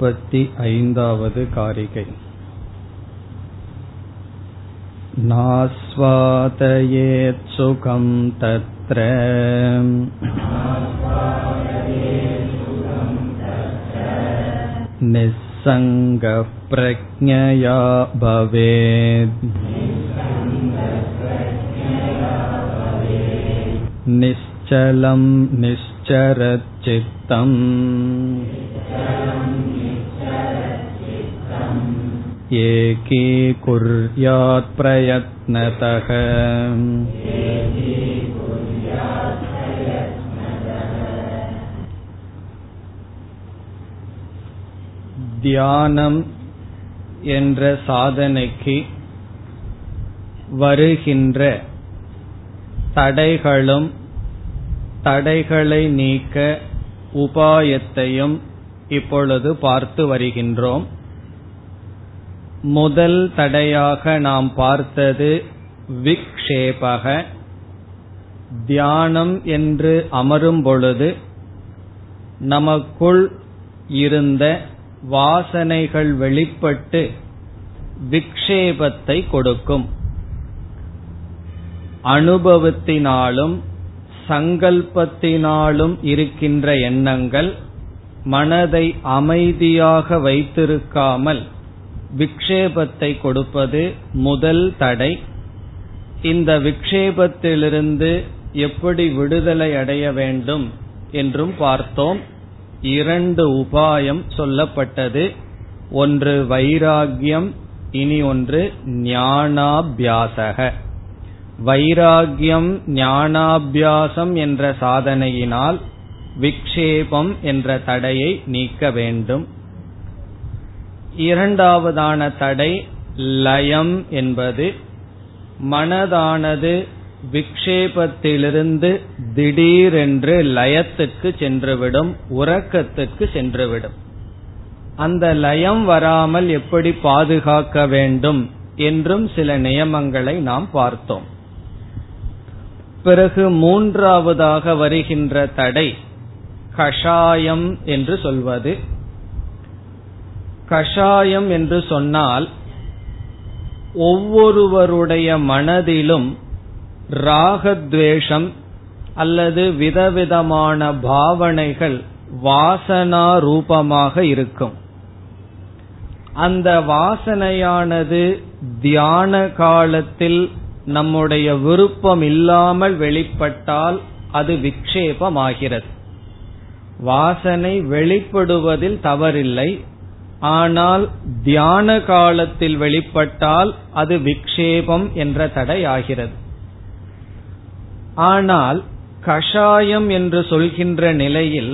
45வது காரிகை. நாஸ்வாதயேத் சுகம் தத்ர நிஸ்ஸங்க ப்ரக்ஞயா பவேத் நிச்சலம் நிச்சரத் சித்தம் ஏகீகுர்யாத் பிரயத்னதஹ. தியானம் என்ற சாதனைக்கு வருகின்ற தடைகளும் தடைகளை நீக்க உபாயத்தையும் இப்பொழுது பார்த்து வருகின்றோம். முதல் தடையாக நாம் பார்த்தது விக்ஷேபக. தியானம் என்று அமரும் பொழுது நமக்குள் இருந்த வாசனைகள் வெளிப்பட்டு விக்ஷேபத்தை கொடுக்கும். அனுபவத்தினாலும் சங்கல்பத்தினாலும் இருக்கின்ற எண்ணங்கள் மனதை அமைதியாக வைத்திருக்காமல் விக்ஷேபத்தை கொடுப்பது முதல் தடை. இந்த விக்ஷேபத்திலிருந்து எப்படி விடுதலை அடைய வேண்டும் என்றும் பார்த்தோம். இரண்டு உபாயம் சொல்லப்பட்டது. ஒன்று வைராகியம், இனி ஒன்று ஞானாபியாசக. வைராகியம் ஞானாபியாசம் என்ற சாதனையினால் விக்ஷேபம் என்ற தடையை நீக்க வேண்டும். இரண்டாவதான தடை லயம் என்பது மனதானது விக்ஷேபத்திலிருந்து திடீரென்று லயத்துக்கு சென்றுவிடும், உறக்கத்துக்கு சென்றுவிடும். அந்த லயம் வராமல் எப்படி பாதுகாக்க வேண்டும் என்றும் சில நியமங்களை நாம் பார்த்தோம். பிறகு மூன்றாவதாக வருகின்ற தடை கஷாயம் என்று சொல்வது. கஷாயம் என்று சொன்னால் ஒவ்வொருவருடைய மனதிலும் ராகத்வேஷம் அல்லது விதவிதமான பாவனைகள் வாசனா ரூபமாக இருக்கும். அந்த வாசனையானது தியான காலத்தில் நம்முடைய விருப்பம் இல்லாமல் வெளிப்பட்டால் அது விக்ஷேபமாகிறது. வாசனை வெளிப்படுவதில் தவறில்லை, ஆனால் தியான காலத்தில் வெளிப்பட்டால் அது விக்ஷேபம் என்ற தடை ஆகிறது. ஆனால் கஷாயம் என்று சொல்கின்ற நிலையில்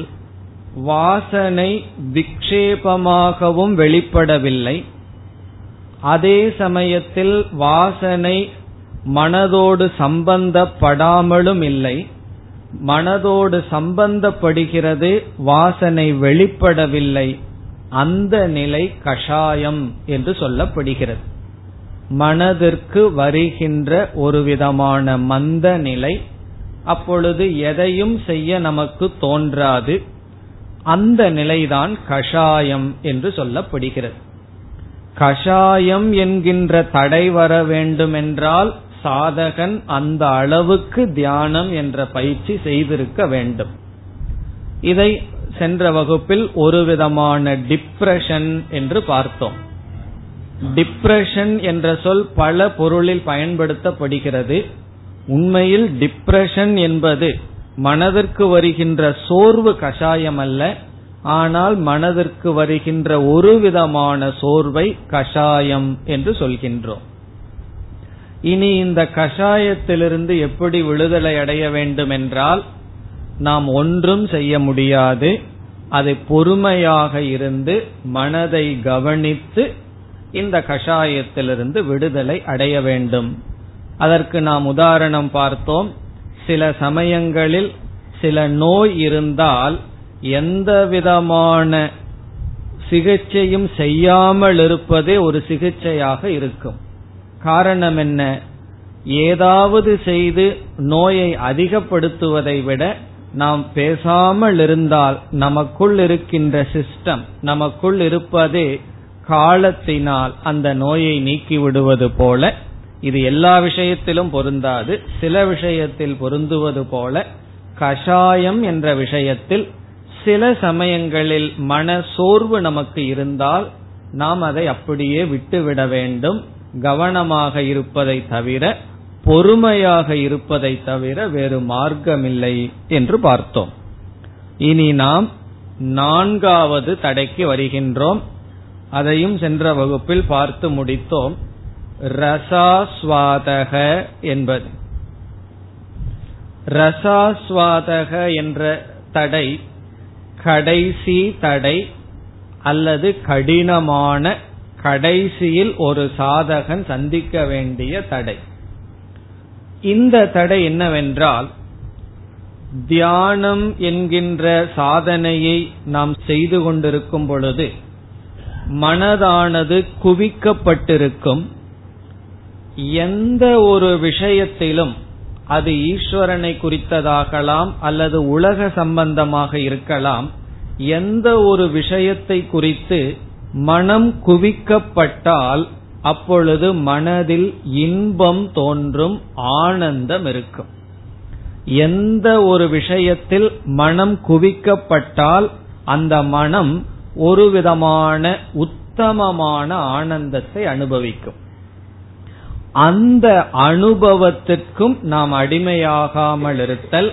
வாசனை விக்ஷேபமாகவும் வெளிப்படவில்லை, அதே சமயத்தில் வாசனை மனதோடு சம்பந்தப்படாமலும் இல்லை. மனதோடு சம்பந்தப்படுகிறது, வாசனை வெளிப்படவில்லை. அந்த நிலை கஷாயம் என்று சொல்லப்படுகிறது. மனதிற்கு வருகின்ற ஒரு விதமான மந்த நிலை. அப்பொழுது எதையும் செய்ய நமக்கு தோன்றாது. அந்த நிலைதான் கஷாயம் என்று சொல்லப்படுகிறது. கஷாயம் என்கின்ற தடை வர வேண்டுமென்றால் சாதகன் அந்த அளவுக்கு தியானம் என்ற பயிற்சி செய்திருக்க வேண்டும். இதை சென்ற வகுப்பில் ஒரு விதமான டிப்ரெஷன் என்று பார்த்தோம். டிப்ரெஷன் என்ற சொல் பல பொருளில் பயன்படுத்தப்படுகிறது. உண்மையில் டிப்ரெஷன் என்பது மனதிற்கு வருகின்ற சோர்வு கஷாயம் அல்ல, ஆனால் மனதிற்கு வருகின்ற ஒரு விதமான சோர்வை கஷாயம் என்று சொல்கின்றோம். இனி இந்த கஷாயத்திலிருந்து எப்படி விடுதலை அடைய வேண்டும் என்றால் நாம் ஒன்றும் செய்ய முடியாது. அதை பொறுமையாக இருந்து மனதை கவனித்து இந்த கஷாயத்திலிருந்து விடுதலை அடைய வேண்டும். அதற்கு நாம் உதாரணம் பார்த்தோம். சில சமயங்களில் சில நோய் இருந்தால் எந்த விதமான சிகிச்சையும் செய்யாமல் இருப்பதே ஒரு சிகிச்சையாக இருக்கும். காரணம் என்ன? ஏதாவது செய்து நோயை அதிகப்படுத்துவதை விட நாம் பேசாமல் இருந்தால் நமக்குள் இருக்கின்ற சிஸ்டம், நமக்குள் இருப்பதே காலத்தினால் அந்த நோயை நீக்கி விடுவது போல. இது எல்லா விஷயத்திலும் பொருந்தாது, சில விஷயத்தில் பொருந்துவது போல கஷாயம் என்ற விஷயத்தில் சில சமயங்களில் மன சோர்வு நமக்கு இருந்தால் நாம் அதை அப்படியே விட்டுவிட வேண்டும். கவனமாக இருப்பதை தவிர, பொறுமையாக இருப்பதை தவிர வேறு மார்க்கமில்லை என்று பார்த்தோம். இனி நாம் 4வது தடைக்கு வருகின்றோம். அதையும் சென்ற வகுப்பில் பார்த்து முடித்தோம். ரசாஸ்வாதக என்பது, ரசாஸ்வாதக என்ற தடை கடைசி தடை அல்லது கடினமான, கடைசியில் ஒரு சாதகன் சந்திக்க வேண்டிய தடை. இந்த தடை என்னவென்றால், தியானம் என்கின்ற சாதனையை நாம் செய்து கொண்டிருக்கும் பொழுது மனதானது குவிக்கப்பட்டிருக்கும். எந்த ஒரு விஷயத்திலும், அது ஈஸ்வரனை குறித்ததாகலாம் அல்லது உலக சம்பந்தமாக இருக்கலாம், எந்த ஒரு விஷயத்தை குறித்து மனம் குவிக்கப்பட்டால் அப்பொழுது மனதில் இன்பம் தோன்றும், ஆனந்தம் இருக்கும். எந்த ஒரு விஷயத்தில் மனம் குவிக்கப்பட்டால் அந்த மனம் ஒரு விதமான உத்தமமான ஆனந்தத்தை அனுபவிக்கும். அந்த அனுபவத்திற்கும் நாம் அடிமையாகாமல் இருத்தல்,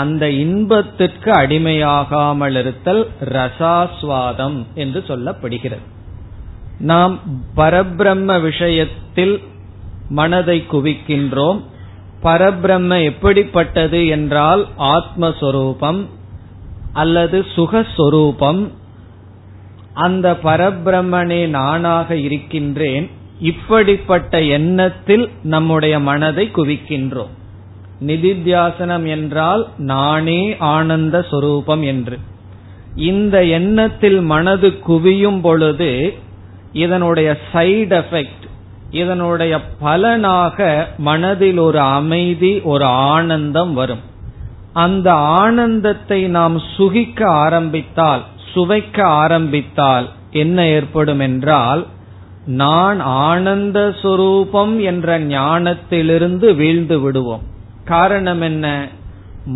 அந்த இன்பத்திற்கு அடிமையாகாமல் இருத்தல் ரசாஸ்வாதம் என்று சொல்லப்படுகிறது. நாம் பரபிரம்ம விஷயத்தில் மனதை குவிக்கின்றோம். பரபிரம்ம எப்படிப்பட்டது என்றால் ஆத்மஸ்வரூபம் அல்லது சுகஸ்வரூபம். அந்த பரபிரம்மனே நானாக இருக்கின்றேன், இப்படிப்பட்ட எண்ணத்தில் நம்முடைய மனதை குவிக்கின்றோம். நிதித்தியாசனம் என்றால் நானே ஆனந்த சொரூபம் என்று இந்த எண்ணத்தில் மனது குவியும் பொழுது இதனுடைய சைடு எஃபெக்ட், இதனுடைய பலனாக மனதில் ஒரு அமைதி, ஒரு ஆனந்தம் வரும். அந்த ஆனந்தத்தை நாம் சுகிக்க ஆரம்பித்தால், சுவைக்க ஆரம்பித்தால் என்ன ஏற்படும் என்றால், நான் ஆனந்த சுரூபம் என்ற ஞானத்திலிருந்து வீழ்ந்து விடுவோம். காரணம் என்ன?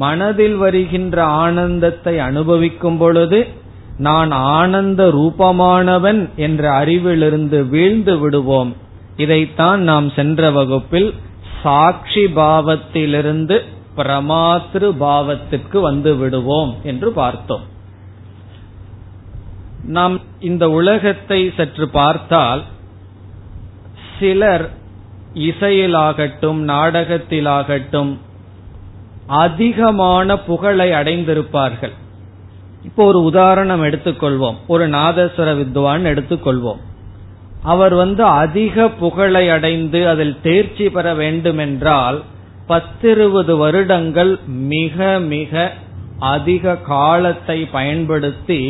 மனதில் வருகின்ற ஆனந்தத்தை அனுபவிக்கும் பொழுது நான் ஆனந்த ரூபமானவன் என்ற அறிவிலிருந்து வீழ்ந்து விடுவோம். இதைத்தான் நாம் சென்ற வகுப்பில் சாட்சி பாவத்திலிருந்து பிரமாத்ரு பாவத்திற்கு வந்து விடுவோம் என்று பார்த்தோம். நாம் இந்த உலகத்தை சற்று பார்த்தால், சிலர் இசையிலாகட்டும் நாடகத்திலாகட்டும் அதிகமான புகழை அடைந்திருப்பார்கள். இப்போ ஒரு உதாரணம் எடுத்துக்கொள்வோம். ஒரு நாதஸ்வர வித்வான் எடுத்துக்கொள்வோம். அவர் அதிக புகழை அடைந்து அதில் தேர்ச்சி பெற வேண்டுமென்றால் 10-20 வருடங்கள் மிக மிக அதிக காலத்தை பயன்படுத்தி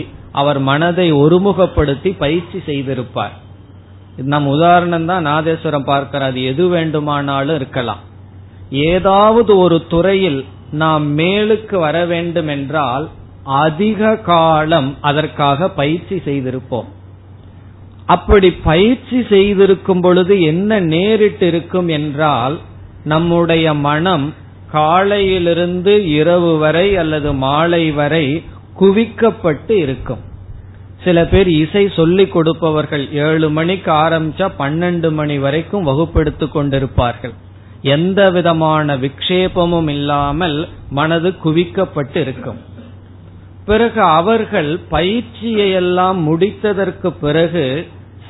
அவர் மனதை ஒருமுகப்படுத்தி பயிற்சி செய்திருப்பார். நம் உதாரணம் தான், நாதேஸ்வரம் பார்க்கிறார். அது எது வேண்டுமானாலும் இருக்கலாம். ஏதாவது ஒரு துறையில் நாம் மேலுக்கு வர வேண்டும் என்றால் அதிக காலம் அதற்காக பயிற்சி செய்திருப்போம். அப்படி பயிற்சி செய்திருக்கும் பொழுது என்ன நேரிட்டு இருக்கும் என்றால், நம்முடைய மனம் காலையிலிருந்து இரவு வரை அல்லது மாலை வரை குவிக்கப்பட்டு இருக்கும். சில பேர் இசை சொல்லிக் கொடுப்பவர்கள் 7 மணிக்கு ஆரம்பிச்சா 12 மணி வரைக்கும் வகுப்பெடுத்து கொண்டிருப்பார்கள். எந்த விதமான விக்ஷேபமும் இல்லாமல் மனது குவிக்கப்பட்டு இருக்கும். பிறகு அவர்கள் பயிற்சியை எல்லாம் முடித்ததற்கு பிறகு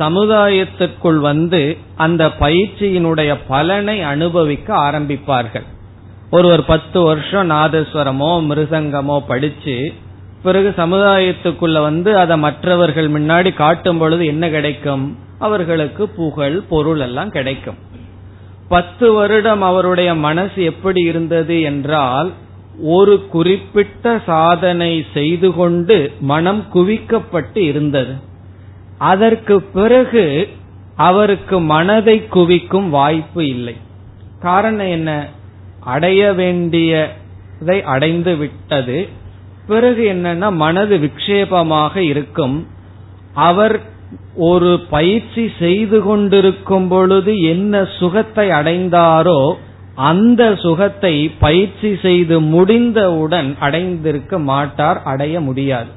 சமுதாயத்திற்குள் வந்து அந்த பயிற்சியினுடைய பலனை அனுபவிக்க ஆரம்பிப்பார்கள். ஒருவர் 10 வருஷம் நாதஸ்வரமோ மிருதங்கமோ படிச்சு பிறகு சமுதாயத்துக்குள்ள வந்து அதை மற்றவர்கள் முன்னாடி காட்டும் பொழுது என்ன கிடைக்கும்? அவர்களுக்கு புகழ், பொருள் எல்லாம் கிடைக்கும். 10 வருடம் அவருடைய மனசு எப்படி இருந்தது என்றால், ஒரு குறிப்பிட்ட சாதனை செய்து கொண்டு மனம் குவிக்கப்பட்டு இருந்தது. அதற்கு பிறகு அவருக்கு மனதை குவிக்கும் வாய்ப்பு இல்லை. காரணம் என்ன? அடைய வேண்டிய இதை அடைந்து விட்டது. பிறகு என்னன்னா மனது விக்ஷேபமாக இருக்கும். அவர் ஒரு பயிற்சி செய்து கொண்டிருக்கும் பொழுது என்ன சுகத்தை அடைந்தாரோ அந்த சுகத்தை பயிற்சி செய்து முடிந்தவுடன் அடைந்திருக்க மாட்டார், அடைய முடியாது.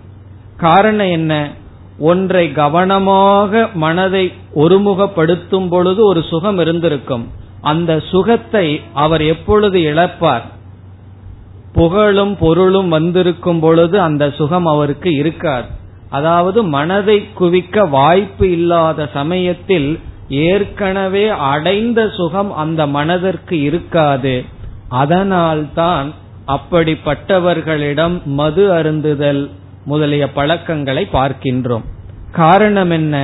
காரணம் என்ன? ஒன்றை கவனமாக மனதை ஒருமுகப்படுத்தும் பொழுது ஒரு சுகம் இருந்திருக்கும். அந்த சுகத்தை அவர் எப்பொழுது இழப்பார்? புகழும் பொருளும் வந்திருக்கும் பொழுது அந்த சுகம் அவருக்கு இருக்காது. அதாவது மனதை குவிக்க வாய்ப்பு இல்லாத சமயத்தில் ஏற்கனவே அடைந்த சுகம் அந்த மனதிற்கு இருக்காது. அதனால்தான் அப்படிப்பட்டவர்களிடம் மது அருந்துதல் முதலிய பழக்கங்களை பார்க்கின்றோம். காரணம் என்ன?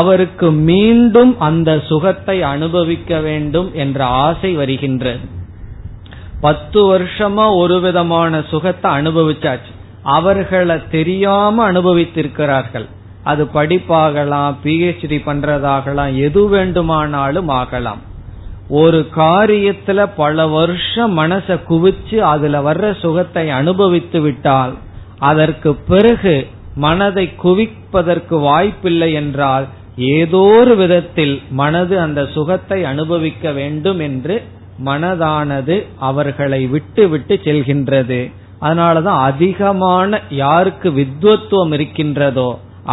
அவருக்கு மீண்டும் அந்த சுகத்தை அனுபவிக்க வேண்டும் என்ற ஆசை வருகின்றது. 10 வருஷமா ஒரு விதமான சுகத்தை அனுபவிச்சாச்சு, அவர்களை தெரியாம அனுபவித்திருக்கிறார்கள். அது படிப்பாகலாம், PhD பண்றதாகலாம், எது வேண்டுமானாலும் ஆகலாம். ஒரு காரியத்துல பல வருஷம் மனசை குவிச்சு அதுல வர்ற சுகத்தை அனுபவித்து விட்டால் அதற்கு பிறகு மனதை குவிப்பதற்கு வாய்ப்பில்லை என்றால் ஏதோ ஒரு விதத்தில் மனது அந்த சுகத்தை அனுபவிக்க வேண்டும் என்று மனதானது அவர்களை விட்டு விட்டு செல்கின்றது. அதனாலதான் அதிகமான யாருக்கு வித்வத்துவம் இருக்கின்றதோ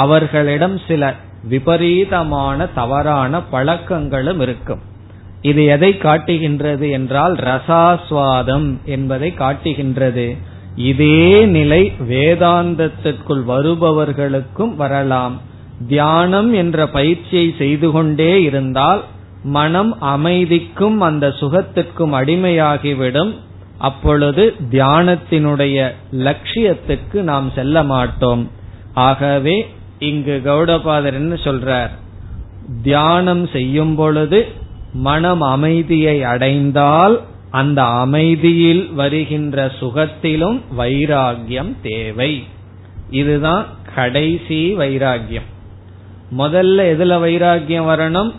அவர்களிடம் சில விபரீதமான தவறான பழக்கங்களும் இருக்கும். இது எதை காட்டுகின்றது என்றால் ரசாஸ்வாதம் என்பதை காட்டுகின்றது. இதே நிலை வேதாந்தத்திற்குள் வருபவர்களுக்கும் வரலாம். தியானம் என்ற பயிற்சியை செய்து கொண்டே இருந்தால் மனம் அமைதிக்கும் அந்த சுகத்திற்கும் அடிமையாகிவிடும். அப்பொழுது தியானத்தினுடைய லட்சியத்துக்கு நாம் செல்ல மாட்டோம். ஆகவே இங்கு கௌடபாதர் என்ன சொல்றார்? தியானம் செய்யும் பொழுது மனம் அமைதியை அடைந்தால் அந்த அமைதியில் வருகின்ற சுகத்திலும் வைராகியம் தேவை. இதுதான் கடைசி வைராகியம். முதல்ல எதுல வைராகியம் வரணும்?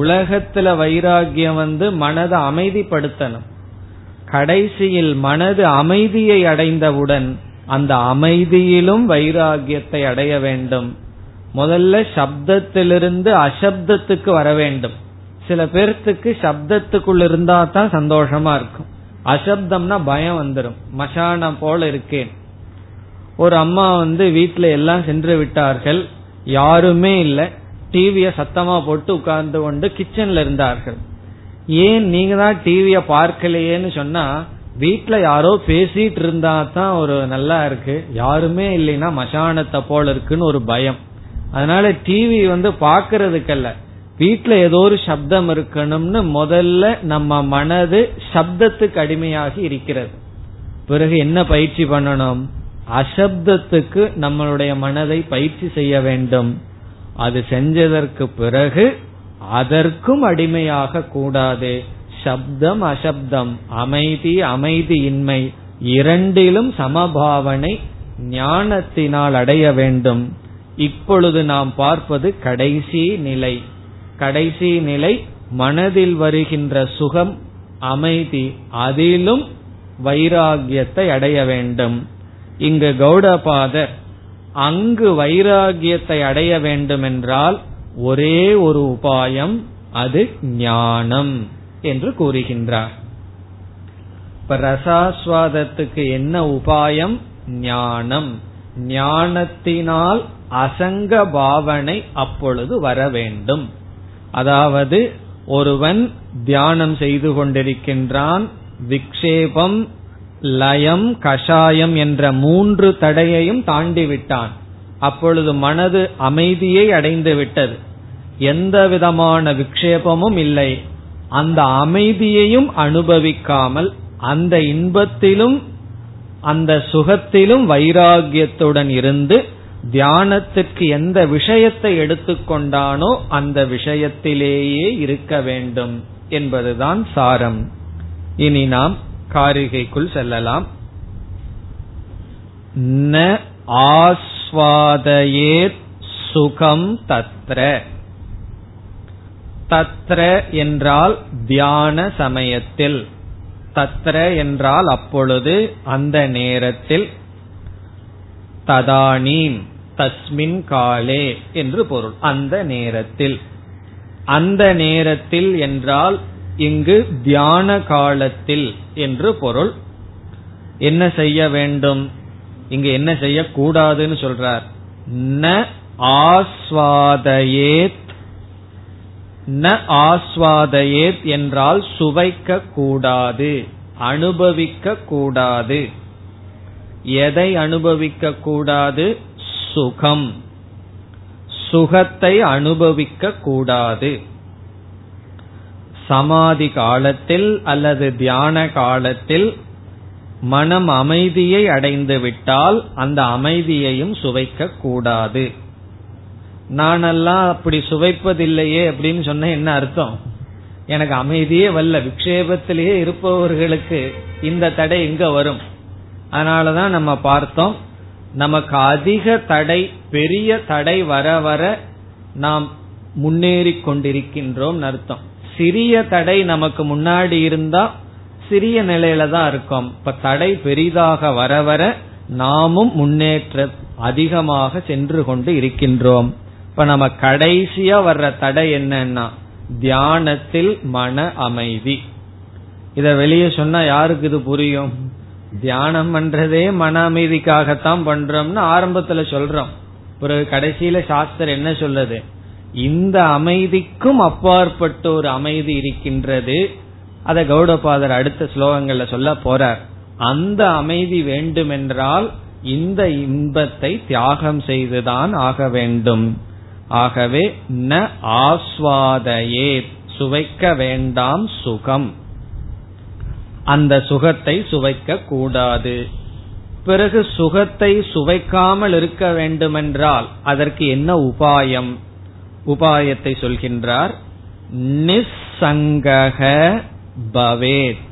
உலகத்துல வைராகியம் வந்து மனதை அமைதிப்படுத்தணும். கடைசியில் மனது அமைதியை அடைந்தவுடன் அந்த அமைதியிலும் வைராகியத்தை அடைய வேண்டும். முதல்ல சப்தத்திலிருந்து அசப்தத்துக்கு வர வேண்டும். சில பேர்த்துக்கு சப்தத்துக்குள்ள இருந்தா தான் சந்தோஷமா இருக்கும், அசப்தம்னா பயம் வந்துடும். மசானம் போல இருக்கேன். ஒரு அம்மா வந்து வீட்டுல எல்லாம் சென்று விட்டார்கள், யாருமே இல்ல, டிவிய சத்தமா போட்டு உட்கார்ந்து கொண்டு கிச்சன்ல இருந்தார்கள். ஏன் நீங்க தான் டிவிய பார்க்கலையேன்னு சொன்னா, வீட்டுல யாரோ பேசிட்டு இருந்தா தான் ஒரு நல்லா இருக்கு, யாருமே இல்லைன்னா மசானத்தை போல இருக்குன்னு ஒரு பயம். அதனால டிவி வந்து பாக்குறதுக்கல்ல, வீட்டுல ஏதோ ஒரு சப்தம் இருக்கணும்னு முதல்ல நம்ம மனது சப்தத்துக்கு அடிமையாகி இருக்கிறது. பிறகு என்ன பயிற்சி பண்ணணும்? அசப்தத்துக்கு நம்மளுடைய மனதை பயிற்சி செய்ய வேண்டும். அது செஞ்சதற்கு பிறகு அதற்கும் அடிமையாக கூடாது. சப்தம் அசப்தம், அமைதி அமைதியின்மை, இரண்டிலும் சமபாவனை ஞானத்தினால் அடைய வேண்டும். இப்பொழுது நாம் பார்ப்பது கடைசி நிலை. கடைசி நிலை மனதில் வருகின்ற சுகம் அமைதி, அதிலும் வைராகியத்தை அடைய வேண்டும். இங்கு கௌடபாதர் அங்கு வைராகியத்தை அடைய வேண்டும் என்றால் ஒரே ஒரு உபாயம், அது ஞானம் என்று கூறுகின்றார். இப்ப ரசாஸ்வாதத்துக்கு என்ன உபாயம்? ஞானம். ஞானத்தினால் அசங்க பாவனை அப்பொழுது வர வேண்டும். அதாவது ஒருவன் தியானம் செய்து கொண்டிருக்கின்றான், விக்ஷேபம் லயம் கஷாயம் என்ற 3 தடையையும் தாண்டிவிட்டான். அப்பொழுது மனது அமைதியை அடைந்து விட்டது, எந்த விதமான விக்ஷேபமும் இல்லை. அந்த அமைதியையும் அனுபவிக்காமல் அந்த இன்பத்திலும் அந்த சுகத்திலும் வைராகியத்துடன் இருந்து தியானத்திற்கு எந்த விஷயத்தை எடுத்துக்கொண்டானோ அந்த விஷயத்திலேயே இருக்க வேண்டும் என்பதுதான் சாரம். இனி நாம் காரிகைக்குள் செல்லலாம். ந ஆஸ்வாதயேத் சுகம் தத்ர. தத்ர என்றால் தியான சமயத்தில். தத்ர என்றால் அப்பொழுது, அந்த நேரத்தில், ததானீம் தஸ்மின் காலே என்று பொருள். அந்த நேரத்தில், அந்த நேரத்தில் என்றால் இங்கு தியான காலத்தில் என்று பொருள். என்ன செய்ய வேண்டும், இங்கு என்ன செய்யக்கூடாதுன்னு சொல்றார். ந ஆஸ்வாதயேத், ந ஆஸ்வாதயேத் என்றால் சுவைக்க கூடாது, அனுபவிக்க கூடாது. எதை அனுபவிக்க கூடாது? சுகம், சுகத்தை அனுபவிக்க கூடாது. சமாதி காலத்தில் அல்லது தியான காலத்தில் மனம் அமைதியை அடைந்து விட்டால் அந்த அமைதியையும் சுவைக்க கூடாது. நானெல்லாம் அப்படி சுவைப்பதில்லையே அப்படின்னு சொன்ன என்ன அர்த்தம்? எனக்கு அமைதியே வல்ல, விக்ஷேபத்திலேயே இருப்பவர்களுக்கு இந்த தடை எங்க வரும்? அதனாலதான் நம்ம பார்த்தோம், நமக்கு அதிக தடை, பெரிய தடை வர வர நாம் முன்னேறி கொண்டிருக்கின்றோம் அர்த்தம். சிறிய தடை நமக்கு முன்னாடி இருந்தா சிறிய நிலையில தான் இருக்கும். இப்ப தடை பெரிதாக வர வர நாமும் முன்னேற்ற அதிகமாக சென்று கொண்டு இருக்கின்றோம். இப்ப நம்ம கடைசியா வர்ற தடை என்னன்னா தியானத்தில் மன அமைதி. இத வெளியே சொன்னா யாருக்கு இது புரியும்? தியானம் பண்றதே மன அமைதிக்காகத்தான் பண்றோம்னு ஆரம்பத்துல சொல்றோம். ஒரு கடைசியில சாஸ்திரம் என்ன சொல்லுது? இந்த அமைதிக்கும் அப்பாற்பட்ட ஒரு அமைதி இருக்கின்றது. அத கௌடபாதர் அடுத்த ஸ்லோகங்கள்ல சொல்ல போறார். அந்த அமைதி வேண்டுமென்றால் இந்த இன்பத்தை தியாகம் செய்துதான் ஆக வேண்டும். ஆகவே ந ஆஸ்வாதயே, சுவைக்க வேண்டாம் சுகம், அந்த சுகத்தை சுவைக்க கூடாது. பிறகு சுகத்தை சுவைக்காமல் இருக்க வேண்டுமென்றால் அதற்கு என்ன உபாயம்? உபாயத்தை சொல்கின்றார். நிஸ்ஸங்கஹ பவேத்.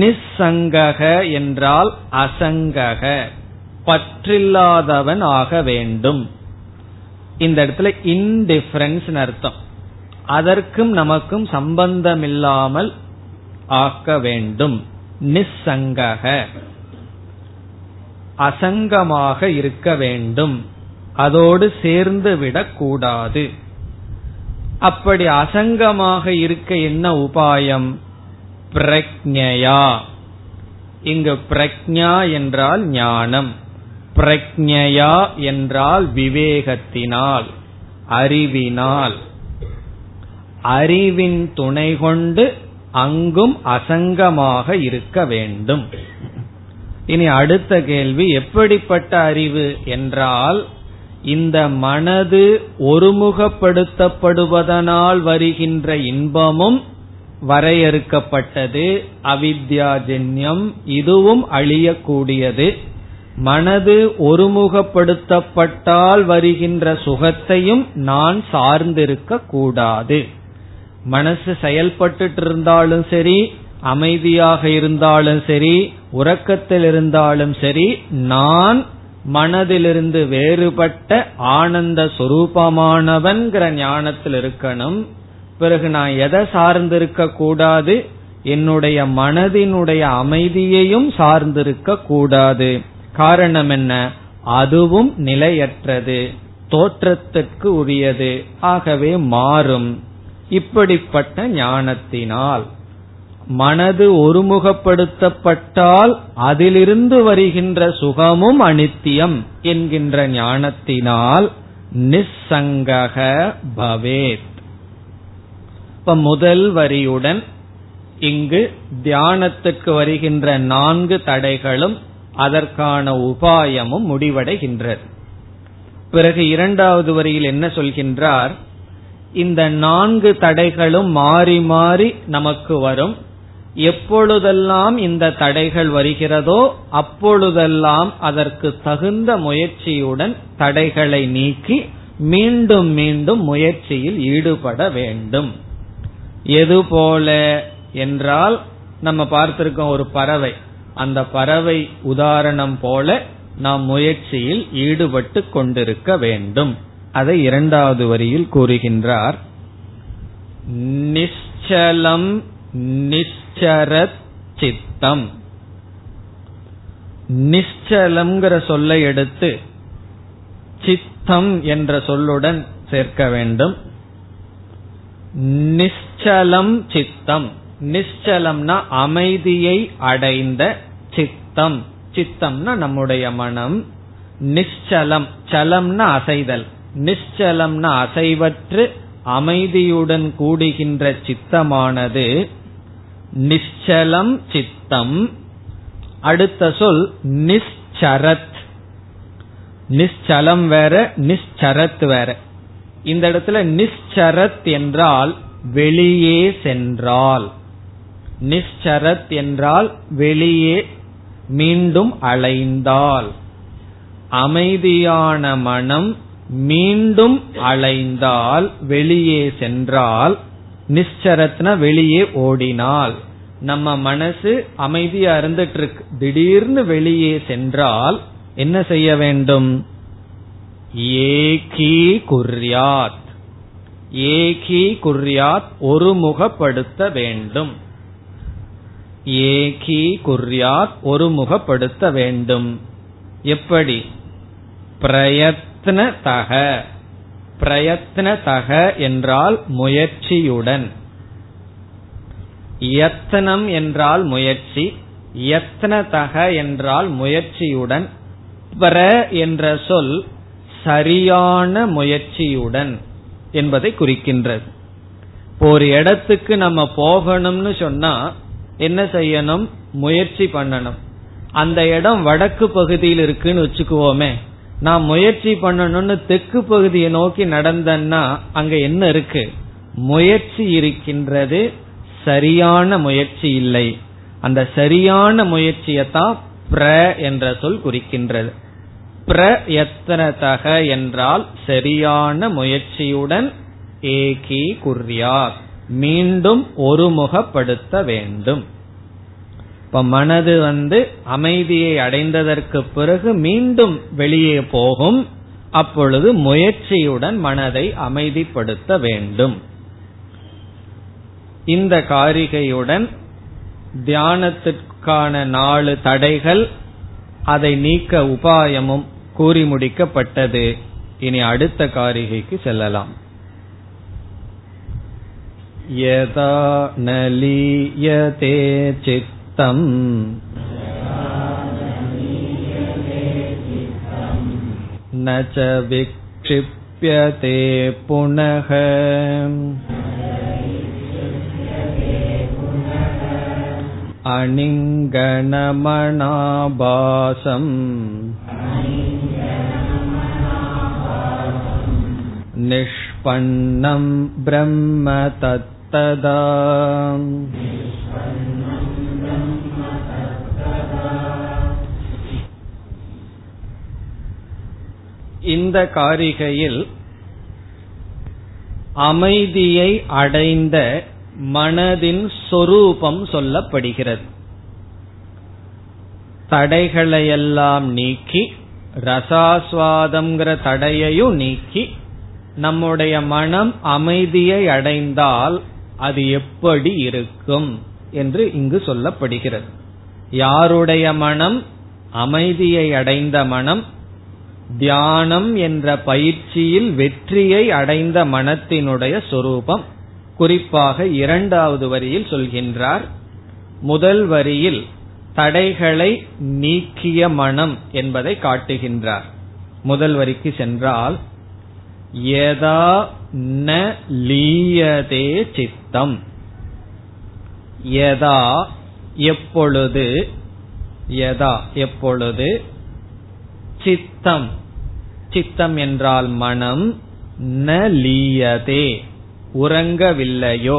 நிஸ்ஸங்கஹ என்றால் அசங்கஹ, பற்றில்லாதவன் ஆக வேண்டும். இந்த இடத்துல இன்டிஃபரன்ஸ் அர்த்தம். அதற்கும் நமக்கும் சம்பந்தமில்லாமல் ஆக்க வேண்டும். நிஸ்ஸங்கஹ, அசங்கமாக இருக்க வேண்டும், அதோடு சேர்ந்து விடக்கூடாது. அப்படி அசங்கமாக இருக்க என்ன உபாயம்? பிரக்ஞயா. இங்கு பிரக்ஞா என்றால் ஞானம், பிரக்ஞயா என்றால் விவேகத்தினால், அறிவினால். அறிவின் துணை கொண்டு அங்கும் அசங்கமாக இருக்க வேண்டும். இனி அடுத்த கேள்வி, எப்படிப்பட்ட அறிவு என்றால் இந்த மனது ஒருமுகப்படுத்தப்படுவதனால் வருகின்ற இன்பமும் வரையறுக்கப்பட்டது, அவித்யாஜன்யம், இதுவும் அழியக்கூடியது. மனது ஒருமுகப்படுத்தப்பட்டால் வருகின்ற சுகத்தையும் நான் சார்ந்திருக்க கூடாது. மனசு செயல்பட்டு இருந்தாலும் சரி, அமைதியாக இருந்தாலும் சரி, உறக்கத்தில் இருந்தாலும் சரி, நான் மனதிலிருந்து வேறுபட்ட ஆனந்த சொரூபமானவன்கிற ஞானத்தில் இருக்கணும். பிறகு நான் எதை சார்ந்திருக்க கூடாது? என்னுடைய மனதினுடைய அமைதியையும் சார்ந்திருக்க கூடாது. காரணம் என்ன? அதுவும் நிலையற்றது, தோற்றத்திற்கு உரியது, ஆகவே மாறும். இப்படிப்பட்ட ஞானத்தினால் மனது ஒருமுகப்படுத்தப்பட்டால் அதிலிருந்து வருகின்ற சுகமும் அனித்தியம் என்கின்ற ஞானத்தினால் நிஸ்ஸங்கஹ பவேத். இப்ப முதல் வரியுடன் இங்கு தியானத்துக்கு வருகின்ற 4 தடைகளும் அதற்கான உபாயமும் முடிவடைகின்றது. பிறகு 2வது வரியில் என்ன சொல்கின்றார்? இந்த 4 தடைகளும் மாறி மாறி நமக்கு வரும். எப்பொழுதெல்லாம் இந்த தடைகள் வருகிறதோ அப்பொழுதெல்லாம் அதற்கு தகுந்த முயற்சியுடன் தடைகளை நீக்கி மீண்டும் மீண்டும் முயற்சியில் ஈடுபட வேண்டும். எதுபோல என்றால், நம்ம பார்த்திருக்கோம் ஒரு பறவை, அந்த பறவை உதாரணம் போல நாம் முயற்சியில் ஈடுபட்டு கொண்டிருக்க வேண்டும். அதை 2வது வரியில் கூறுகின்றார். நிச்சலம் நிச்சரத் சித்தம். நிச்சலம்ங்கிற சொல்லை எடுத்து சித்தம் என்ற சொல்லுடன் சேர்க்க வேண்டும். நிச்சலம் சித்தம், நிச்சலம்னா அமைதியை அடைந்த சித்தம், சித்தம்னா நம்முடைய மனம். நிச்சலம், சலம்னா அசைதல், நிச்சலம்னா அசைவற்று அமைதியுடன் கூடுகின்ற சித்தமானது நிச்சலம் சித்தம். அடுத்த சொல் நிச்சரத். நிச்சலம் வேற, நிச்சரத் வேற. இந்த இடத்துல நிச்சரத் என்றால் வெளியே சென்றால், நிச்சரத் என்றால் வெளியே மீண்டும் அலைந்தால், அமைதியான மனம் மீண்டும் அலைந்தால் வெளியே சென்றால், நிச்சரத்னா வெளியே ஓடினால். நம்ம மனசு அமைதியா இருந்துட்டு இருக்கு, திடீர்னு வெளியே சென்றால் என்ன செய்ய வேண்டும்? ஏகீ குர்யாத், ஏகீ குர்யாத் ஒருமுகப்படுத்த வேண்டும். ஏகீ குர்யாத் ஒருமுகப்படுத்த வேண்டும். எப்படி? பிரயத்னதக. பிரயத்னதக என்றால் முயற்சியுடன். யத்னம் என்றால் முயற்சி, யத்னதக என்றால் முயற்சியுடன். பிர என்ற சொல் சரியான முயற்சியுடன் என்பதை குறிக்கின்றது. ஒரு இடத்துக்கு நம்ம போகணும்னு சொன்னா என்ன செய்யணும்? முயற்சி பண்ணணும். அந்த இடம் வடக்கு பகுதியில் இருக்குன்னு வச்சுக்குவோமே, நான் முயற்சி பண்ணணும்னு தெற்கு பகுதியை நோக்கி நடந்தன்னா அங்க என்ன இருக்கு? முயற்சி இருக்கின்றது, சரியான முயற்சி இல்லை. அந்த சரியான முயற்சியத்தான் பிர என்ற சொல் குறிக்கின்றது. பிரயத்னதக என்றால் சரியான முயற்சியுடன் ஏகீ குர்யாத் மீண்டும் ஒருமுகப்படுத்த வேண்டும். இப்ப மனது அமைதியை அடைந்ததற்கு பிறகு மீண்டும் வெளியே போகும், அப்பொழுது முயற்சியுடன் மனதை அமைதிப்படுத்த வேண்டும். இந்த காரிகையுடன் தியானத்திற்கான 4 தடைகள், அதை நீக்க உபாயமும் கூறி முடிக்கப்பட்டது. இனி அடுத்த காரிகைக்கு செல்லலாம். யதா நலீயதே சித்தம் நச விக்ஷிப்யதே புனஹ அணிங்கணமனாபாசம் நிஷ்பன்னம் பிரம்ம தத்ததா. இந்த காரிகையில் அமைதியை அடைந்த மனதின் சொரூபம் சொல்லப்படுகிறது. தடைகளையெல்லாம் நீக்கி, ரசாஸ்வாதம்ங்கிற தடையையும் நீக்கி, நம்முடைய மனம் அமைதியை அடைந்தால் அது எப்படி இருக்கும் என்று இங்கு சொல்லப்படுகிறது. யாருடைய மனம்? அமைதியை அடைந்த மனம், தியானம் என்ற பயிற்சியில் வெற்றியை அடைந்த மனத்தினுடைய சொரூபம். குறிப்பாக 2வது வரியில் சொல்கின்றார். முதல் வரியில் தடைகளை நீக்கிய மனம் என்பதை காட்டுகின்றார். முதல் வரிக்கு சென்றால் யதா ந லீயதே சித்தம். யதா எப்பொழுது, யதா எப்பொழுது, சித்தம், சித்தம் என்றால் மனம், ந லீயதே உறங்கவில்லையோ,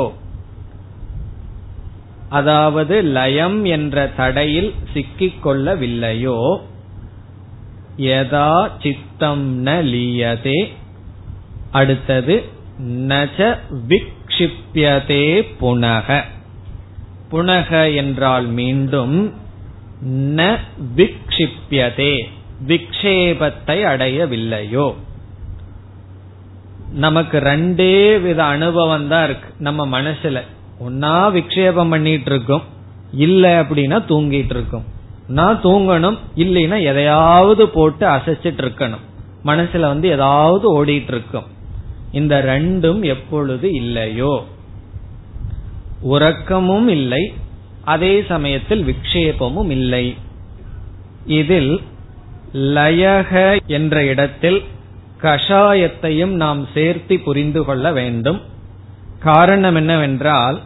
அதாவது லயம் என்ற தடையில் சிக்கிக்கொள்ளவில்லையோ. யதா சித்தம் ந லீயதே. அடுத்தது நச விக்ஷிப்யதே புனக. புனக என்றால் மீண்டும், ந விக்ஷிப்யதே விக்ஷேபத்தை அடையவில்லையோ. நமக்கு 2 வித அனுபவம் தான் இருக்கு நம்ம மனசுல. ஒன்னா விக்ஷேபம் பண்ணிட்டு இருக்கும், இல்ல அப்படின்னா தூங்கிட்டு இருக்கும். நான் தூங்கணும், இல்லைன்னா எதையாவது போட்டு அசைச்சிட்டு இருக்கணும், மனசுல வந்து ஏதாவது ஓடிட்டு இருக்கும். இந்த ரெண்டும் எப்பொழுது இல்லையோ, உறக்கமும் இல்லை, அதே சமயத்தில் விக்ஷேபமும் இல்லை. இதில் லயக என்ற இடத்தில் கஷாயத்தையும் நாம் சேர்த்து புரிந்து கொள்ள வேண்டும். காரணம் என்னவென்றால்,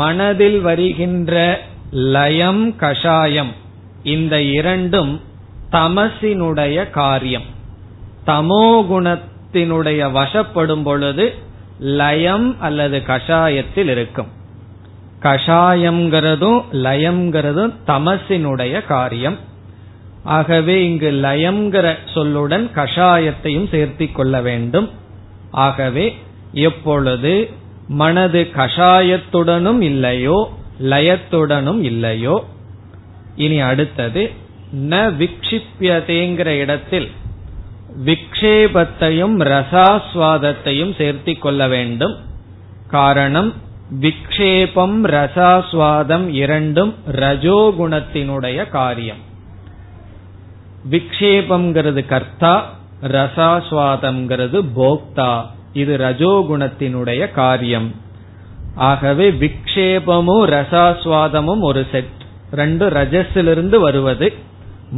மனதில் வருகின்ற லயம் கஷாயம் இந்த இரண்டும் தமசினுடைய காரியம். தமோகுணத்தினுடைய வசப்படும் பொழுது லயம் அல்லது கஷாயத்தில் இருக்கும். கஷாயம்ங்கிறதும் லயம்ங்கிறதும் தமசினுடைய காரியம். ஆகவே இங்கு லயம்ங்கிற சொல்லுடன் கஷாயத்தையும் சேர்த்து கொள்ள வேண்டும். ஆகவே எப்பொழுது மனது கஷாயத்துடனும் இல்லையோ லயத்துடனும் இல்லையோ. இனி அடுத்தது ந விக்ஷிப்யதேங்கிற இடத்தில் விக்ஷேபத்தையும் ரசாஸ்வாதத்தையும் சேர்த்து கொள்ள வேண்டும். காரணம் விக்ஷேபம் ரசாஸ்வாதம் இரண்டும் ரஜோகுணத்தினுடைய காரியம். விக்ஷேபம்ங்கிறது கர்த்தா, ரசாஸ்வாதம்ங்கிறது போக்தா. இது ரஜோகுணத்தினுடைய காரியம். ஆகவே விக்ஷேபமும் ரசாஸ்வாதமும் ஒரு செட், ரெண்டு ரஜஸிலிருந்து வருவது.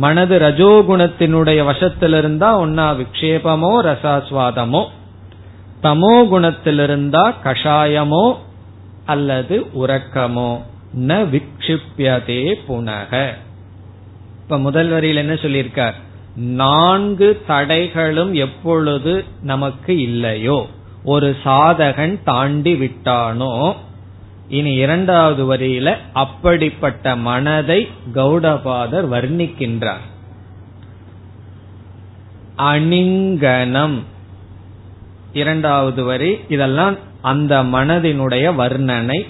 மனது ரஜோகுணத்தினுடைய வசத்திலிருந்தா ஒன்னா விக்ஷேபமோ ரசாஸ்வாதமோ, தமோகுணத்திலிருந்தா கஷாயமோ அல்லது உறக்கமோ. ந விக்ஷிப்யதே புனக. இப்ப முதல் வரியில் என்ன சொல்லியிருக்கார், நான்கு தடைகளும் எப்பொழுது நமக்கு இல்லையோ, ஒரு சாதகன் தாண்டி விட்டானோ. இனி இரண்டாவது வரியில அப்படிப்பட்ட மனதை கௌடபாதர் வர்ணிக்கின்றார். அணிங்கனம் இரண்டாவது வரி, இதெல்லாம் அந்த மனதினுடைய வர்ணனை.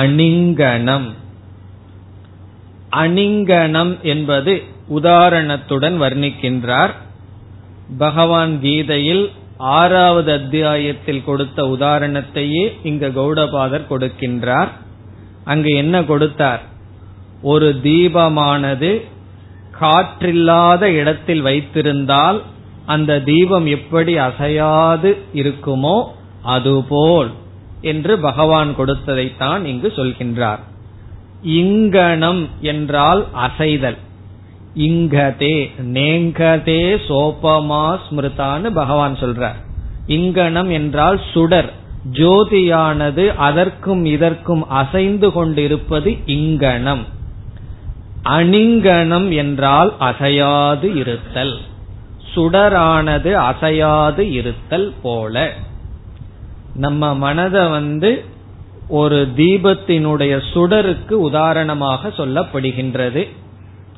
அணிங்கனம், அணிங்கனம் என்பது உதாரணத்துடன் வர்ணிக்கின்றார். பகவான் கீதையில் 6வது அத்தியாயத்தில் கொடுத்த உதாரணத்தையே இங்கு கௌடபாதர் கொடுக்கின்றார். அங்கு என்ன கொடுத்தார், ஒரு தீபமானது காற்றில்லாத இடத்தில் வைத்திருந்தால் அந்த தீபம் எப்படி அசையாது இருக்குமோ அதுபோல் என்று பகவான் கொடுத்ததைத்தான் இங்கு சொல்கின்றார். இங்கனம் என்றால் அசைதல். இங்கதே நேங்கதே சோபமா ஸ்மிருதான்னு பகவான் சொல்றார். இங்கனம் என்றால் சுடர், ஜோதியானது அதற்கும் இதற்கும் அசைந்து கொண்டிருப்பது இங்கனம். அணிங்கனம் என்றால் அசையாது இருத்தல், சுடரானது அசையாது இருத்தல் போல. நம்ம மனத வந்து ஒரு தீபத்தினுடைய சுடருக்கு உதாரணமாக சொல்லப்படுகின்றது.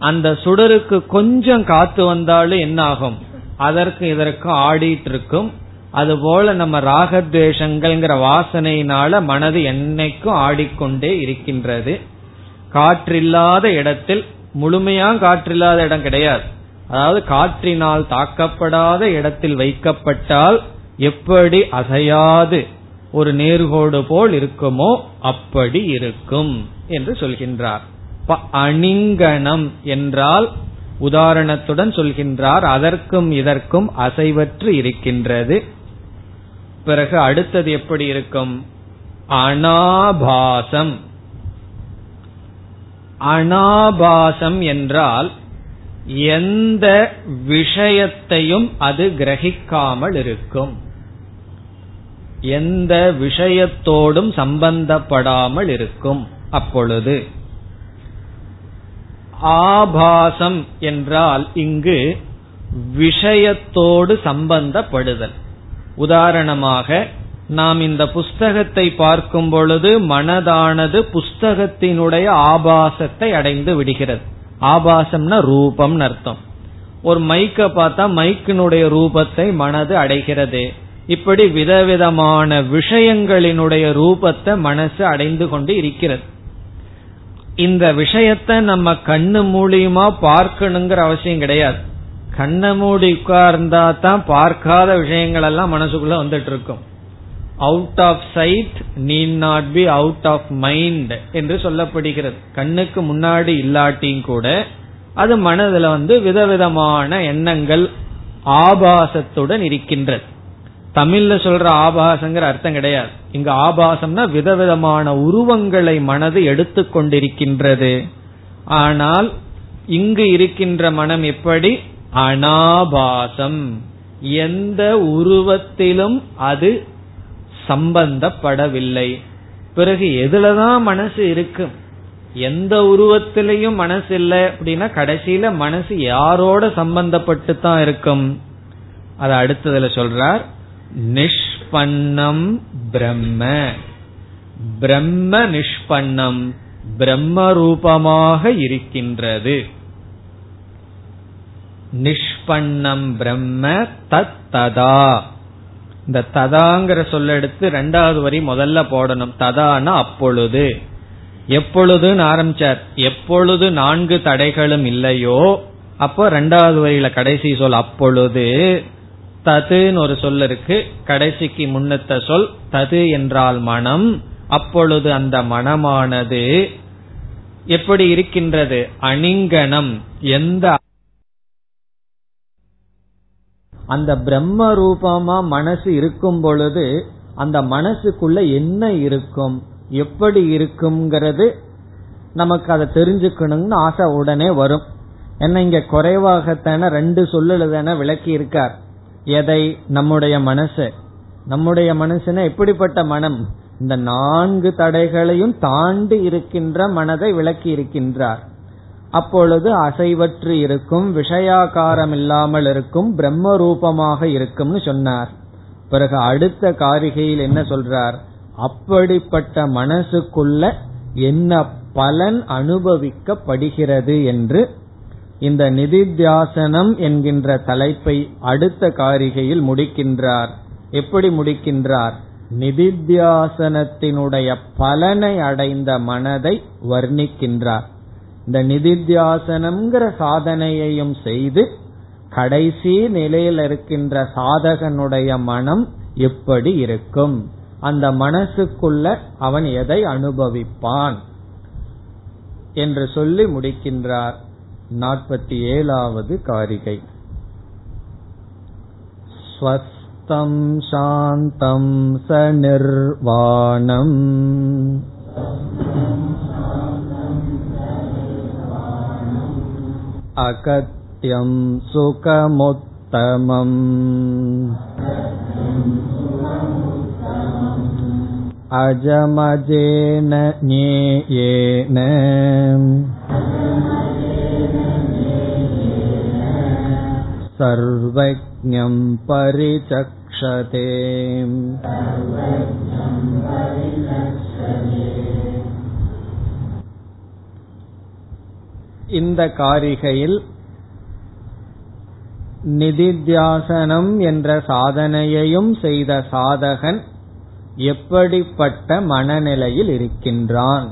அந்த சுடருக்கு கொஞ்சம் காத்து வந்தாலும் என்ன ஆகும், அதற்கு இதற்கும் ஆடிட்டு இருக்கும். அதுபோல நம்ம ராகத்வேஷங்கள்ங்கிற வாசனையினால மனது என்னைக்கும் ஆடிக்கொண்டே இருக்கின்றது. காற்றில்லாத இடத்தில், முழுமையா காற்றில்லாத இடம் கிடையாது, அதாவது காற்றினால் தாக்கப்படாத இடத்தில் வைக்கப்பட்டால் எப்படி அசையாது ஒரு நேர்கோடு போல் இருக்குமோ அப்படி இருக்கும் என்று சொல்கின்றார். அணிங்கனம் என்றால் உதாரணத்துடன் சொல்கின்றார், அதற்கும் இதற்கும் அசைவற்று இருக்கின்றது. பிறகு அடுத்தது எப்படி இருக்கும், அனாபாசம். அனாபாசம் என்றால் எந்த விஷயத்தையும் அது கிரகிக்காமல் இருக்கும், எந்த விஷயத்தோடும் சம்பந்தப்படாமல் இருக்கும். அப்பொழுது ஆபாசம் என்றால் இங்கு விஷயத்தோடு சம்பந்தப்படுதல். உதாரணமாக நாம் இந்த புஸ்தகத்தை பார்க்கும் பொழுது மனதானது புஸ்தகத்தினுடைய ஆபாசத்தை அடைந்து விடுகிறது. ஆபாசம்னா ரூபம் அர்த்தம். ஒரு மைக்க பார்த்தா மைக்கினுடைய ரூபத்தை மனது அடைகிறது. இப்படி விதவிதமான விஷயங்களினுடைய ரூபத்தை மனசு அடைந்து கொண்டு இருக்கிறது. இந்த விஷயத்தை நம்ம கண்ணு மூலியமா பார்க்கணுங்கிற அவசியம் கிடையாது. கண்ணை மூடி உட்கார்ந்தா தான் பார்க்காத விஷயங்கள் எல்லாம் மனசுக்குள்ள வந்துட்டு இருக்கும். Out of sight need not be out of mind என்று சொல்லப்படுகிறது. கண்ணுக்கு முன்னாடி இல்லாட்டியும் கூட அது மனதில் விதவிதமான எண்ணங்கள் ஆபாசத்துடன் இருக்கின்றது. தமிழ்ல சொல்ற ஆபாசங்கிற அர்த்தம் கிடையாது, இங்க ஆபாசம்னா விதவிதமான உருவங்களை மனது எடுத்துக்கொண்டிருக்கின்றது. ஆனால் இங்கு இருக்கின்ற மனம் எப்படி அனாபாசம், எந்த உருவத்திலும் அது சம்பந்தப்படவில்லை. பிறகு எதுலதான் மனசு இருக்கும்? எந்த உருவத்திலையும் மனசு இல்லை அப்படின்னா கடைசியில மனசு யாரோட சம்பந்தப்பட்டு தான் இருக்கும்? அத அடுத்ததுல சொல்றார், நிஷ்பன்னம் பிரம்ம, பிரம்ம நிஷ்பன்னம், பிரம்ம ரூபமாக இருக்கின்றது. நிஷ்பன்னம் பிரம்ம தத் ததா. இந்த ததாங்கிற சொல்ல எடுத்து ரெண்டாவது வரி முதல்ல போடணும். ததானா அப்பொழுது, எப்பொழுதுன்னு ஆரம்பிச்சார். எப்பொழுது நான்கு தடைகளும் இல்லையோ அப்போ ரெண்டாவது வரியில கடைசி சொல் அப்பொழுது. ததுன்னு ஒரு சொல் இருக்கு, கடைசிக்கு முன்னத்த சொல். தது என்றால் மனம். அப்பொழுது அந்த மனமானது எப்படி இருக்கின்றது? அணிங்கனம், எந்த அந்த பிரம்ம ரூபமா மனசு இருக்கும் பொழுது அந்த மனசுக்குள்ள என்ன இருக்கும், எப்படி இருக்கும்ங்கிறது நமக்கு அதை தெரிஞ்சுக்கணும்னு ஆசை உடனே வரும். ஏன்னா இங்க குறைவாகத்தான ரெண்டு சொல்லுதான விளக்கி இருக்கார். எதை? நம்முடைய மனசு. நம்முடைய மனசுனா எப்படிப்பட்ட மனம்? இந்த நான்கு தடைகளையும் தாண்டி இருக்கின்ற மனதை விளக்கி இருக்கின்றார். அப்பொழுது அசைவற்று இருக்கும், விஷயாகாரம் இல்லாமல் இருக்கும், பிரம்ம ரூபமாக இருக்கும்னு சொன்னார். பிறகு அடுத்த காரிகையில் என்ன சொல்றார்? அப்படிப்பட்ட மனசுக்குள்ள என்ன பலன் அனுபவிக்கப்படுகிறது என்று இந்த நிதித்தியாசனம் என்கின்ற தலைப்பை அடுத்த காரிகையில் முடிக்கின்றார். எப்படி முடிக்கின்றார்? நிதித்தியாசனத்தினுடைய பலனை அடைந்த மனதை வர்ணிக்கின்றார். இந்த நிதித்தியாசனம்ங்கிற சாதனையையும் செய்து கடைசி நிலையில் இருக்கின்ற சாதகனுடைய மனம் எப்படி இருக்கும், அந்த மனசுக்குள்ள அவன் எதை அனுபவிப்பான் என்று சொல்லி முடிக்கின்றார். 47வது காரிகை. ஸ்வஸ்தம் சாந்தம் சநிர்வாணம் அகத்யம் சுகமுத்தமம் அஜமஜேன ஞேயேன சர்வஜ்ஞம் பரிசக்ஷதே. இந்த காரிகையில் நிதித்தியாசனம் என்ற சாதனையையும் செய்த சாதகன் எப்படிப்பட்ட மனநிலையில் இருக்கின்றான்?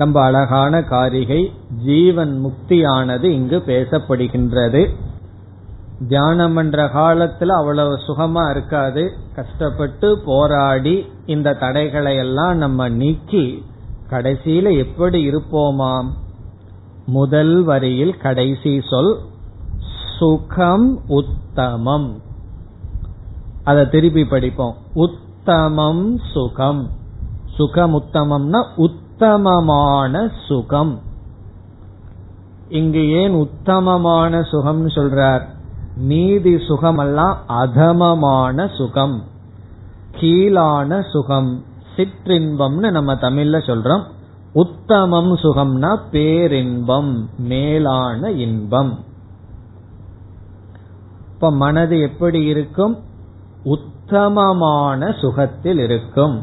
ரொம்ப அழகான காரிகை. ஜீவன் முக்தியானது இங்கு பேசப்படுகின்றது. தியானம் என்ற காலத்துல அவ்வளவு சுகமா இருக்காது. கஷ்டப்பட்டு போராடி இந்த தடைகளை எல்லாம் நம்ம நீக்கி கடைசியில எப்படி இருப்போமாம்? முதல் வரியில் கடைசி சொல் சுகம் உத்தமம். அதை திருப்பி படிப்போம். உத்தமம் சுகம். சுகமுத்தமம்னா உத்தமமான சுகம். இங்கு ஏன் உத்தமமான சுகம்னு சொல்றார்? நீதி சுகமெல்லாம் அதமமான சுகம், கீழான சுகம், சிற்றின்பம்னு நம்ம தமிழ்ல சொல்றோம். உத்தமம் சுகம்னா பேரின்பம், மேலான இன்பம். இப்ப மனது எப்படி இருக்கும்? உத்தமமான சுகத்தில் இருக்கும்.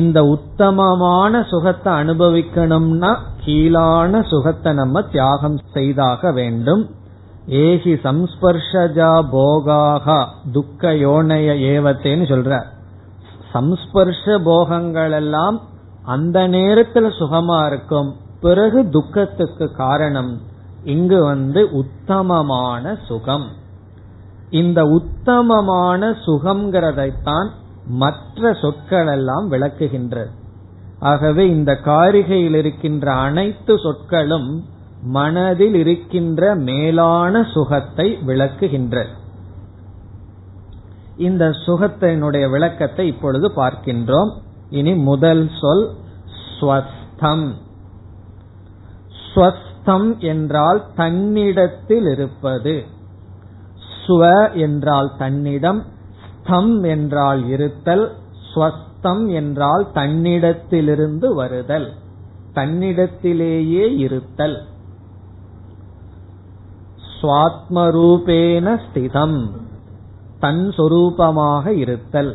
இந்த உத்தமமான சுகத்தை அனுபவிக்கணும்னா கீழான சுகத்தை நம்ம தியாகம் செய்தாக வேண்டும். ஏகி சம்ஸ்பர்ஷஜா போகாக துக்க யோனைய ஏவத்தேன்னு சொல்ற. சம்ஸ்பர்ஷ போகங்கள் எல்லாம் அந்த நேரத்துல சுகமா இருக்கும், பிறகு துக்கத்துக்கு காரணம். இங்கு உத்தமமான சுகம். இந்த உத்தமமான சுகம்ங்கிறதைத்தான் மற்ற சொற்கள் எல்லாம் விளக்குகின்றது. ஆகவே இந்த காரிகையில் இருக்கின்ற அனைத்து சொற்களும் மனதில் இருக்கின்ற மேலான சுகத்தை விளக்குகின்றது. இந்த சுகத்தினுடைய விளக்கத்தை இப்பொழுது பார்க்கின்றோம். இனி முதல் சொல் ஸ்வஸ்தம். ஸ்வஸ்தம் என்றால் தன்னிடத்தில் இருப்பது. ஸ்வ என்றால் தன்னிடம், ஸ்தம் என்றால் இருத்தல், ஸ்வஸ்தம் என்றால் தன்னிடத்திலிருந்து வருதல், தன்னிடத்திலேயே இருத்தல். ஸ்வாத்மரூபேன ஸ்திதம், தன் சொரூபமாக இருத்தல்.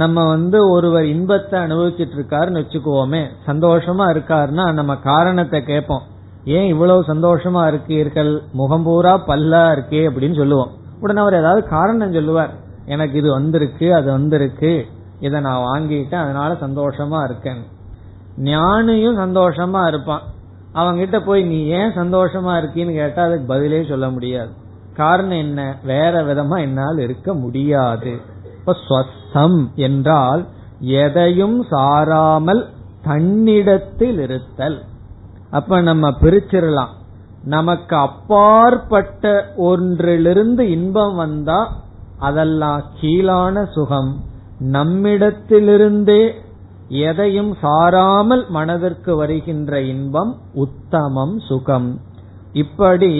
நம்ம ஒருவர் இன்பத்தை அனுபவிச்சுட்டு இருக்காருன்னு வச்சுக்கோமே, சந்தோஷமா இருக்காருன்னா நம்ம காரணத்தை கேட்போம். ஏன் இவ்வளவு சந்தோஷமா இருக்கீர்கள், முகம்பூரா பல்லா இருக்கே அப்படின்னு சொல்லுவோம். உடனே அவர் ஏதாவது காரணம் சொல்லுவார், எனக்கு இது வந்திருக்கு, அது வந்திருக்கு, இதை நான் வாங்கிட்டேன், அதனால சந்தோஷமா இருக்கேன். ஞானியும் சந்தோஷமா இருப்பான், அவங்கிட்ட போய் நீ ஏன் சந்தோஷமா இருக்கீன்னு கேட்டா அதுக்கு பதிலே சொல்ல முடியாது. காரணம் என்ன, வேற விதமா என்னால் இருக்க முடியாது. இப்ப ஸ்வஸ்தம் என்றால் எதையும் சாராமல் தன்னிடத்தில் இருத்தல். அப்ப நம்ம பிரிச்சிடலாம், நமக்கு அப்பாற்பட்ட ஒன்றிலிருந்து இன்பம் வந்தா அதெல்லாம் கீழான சுகம், நம்மிடத்திலிருந்தே எதையும் சாராமல் மனதிற்கு வருகின்ற இன்பம் உத்தமம் சுகம். இப்படி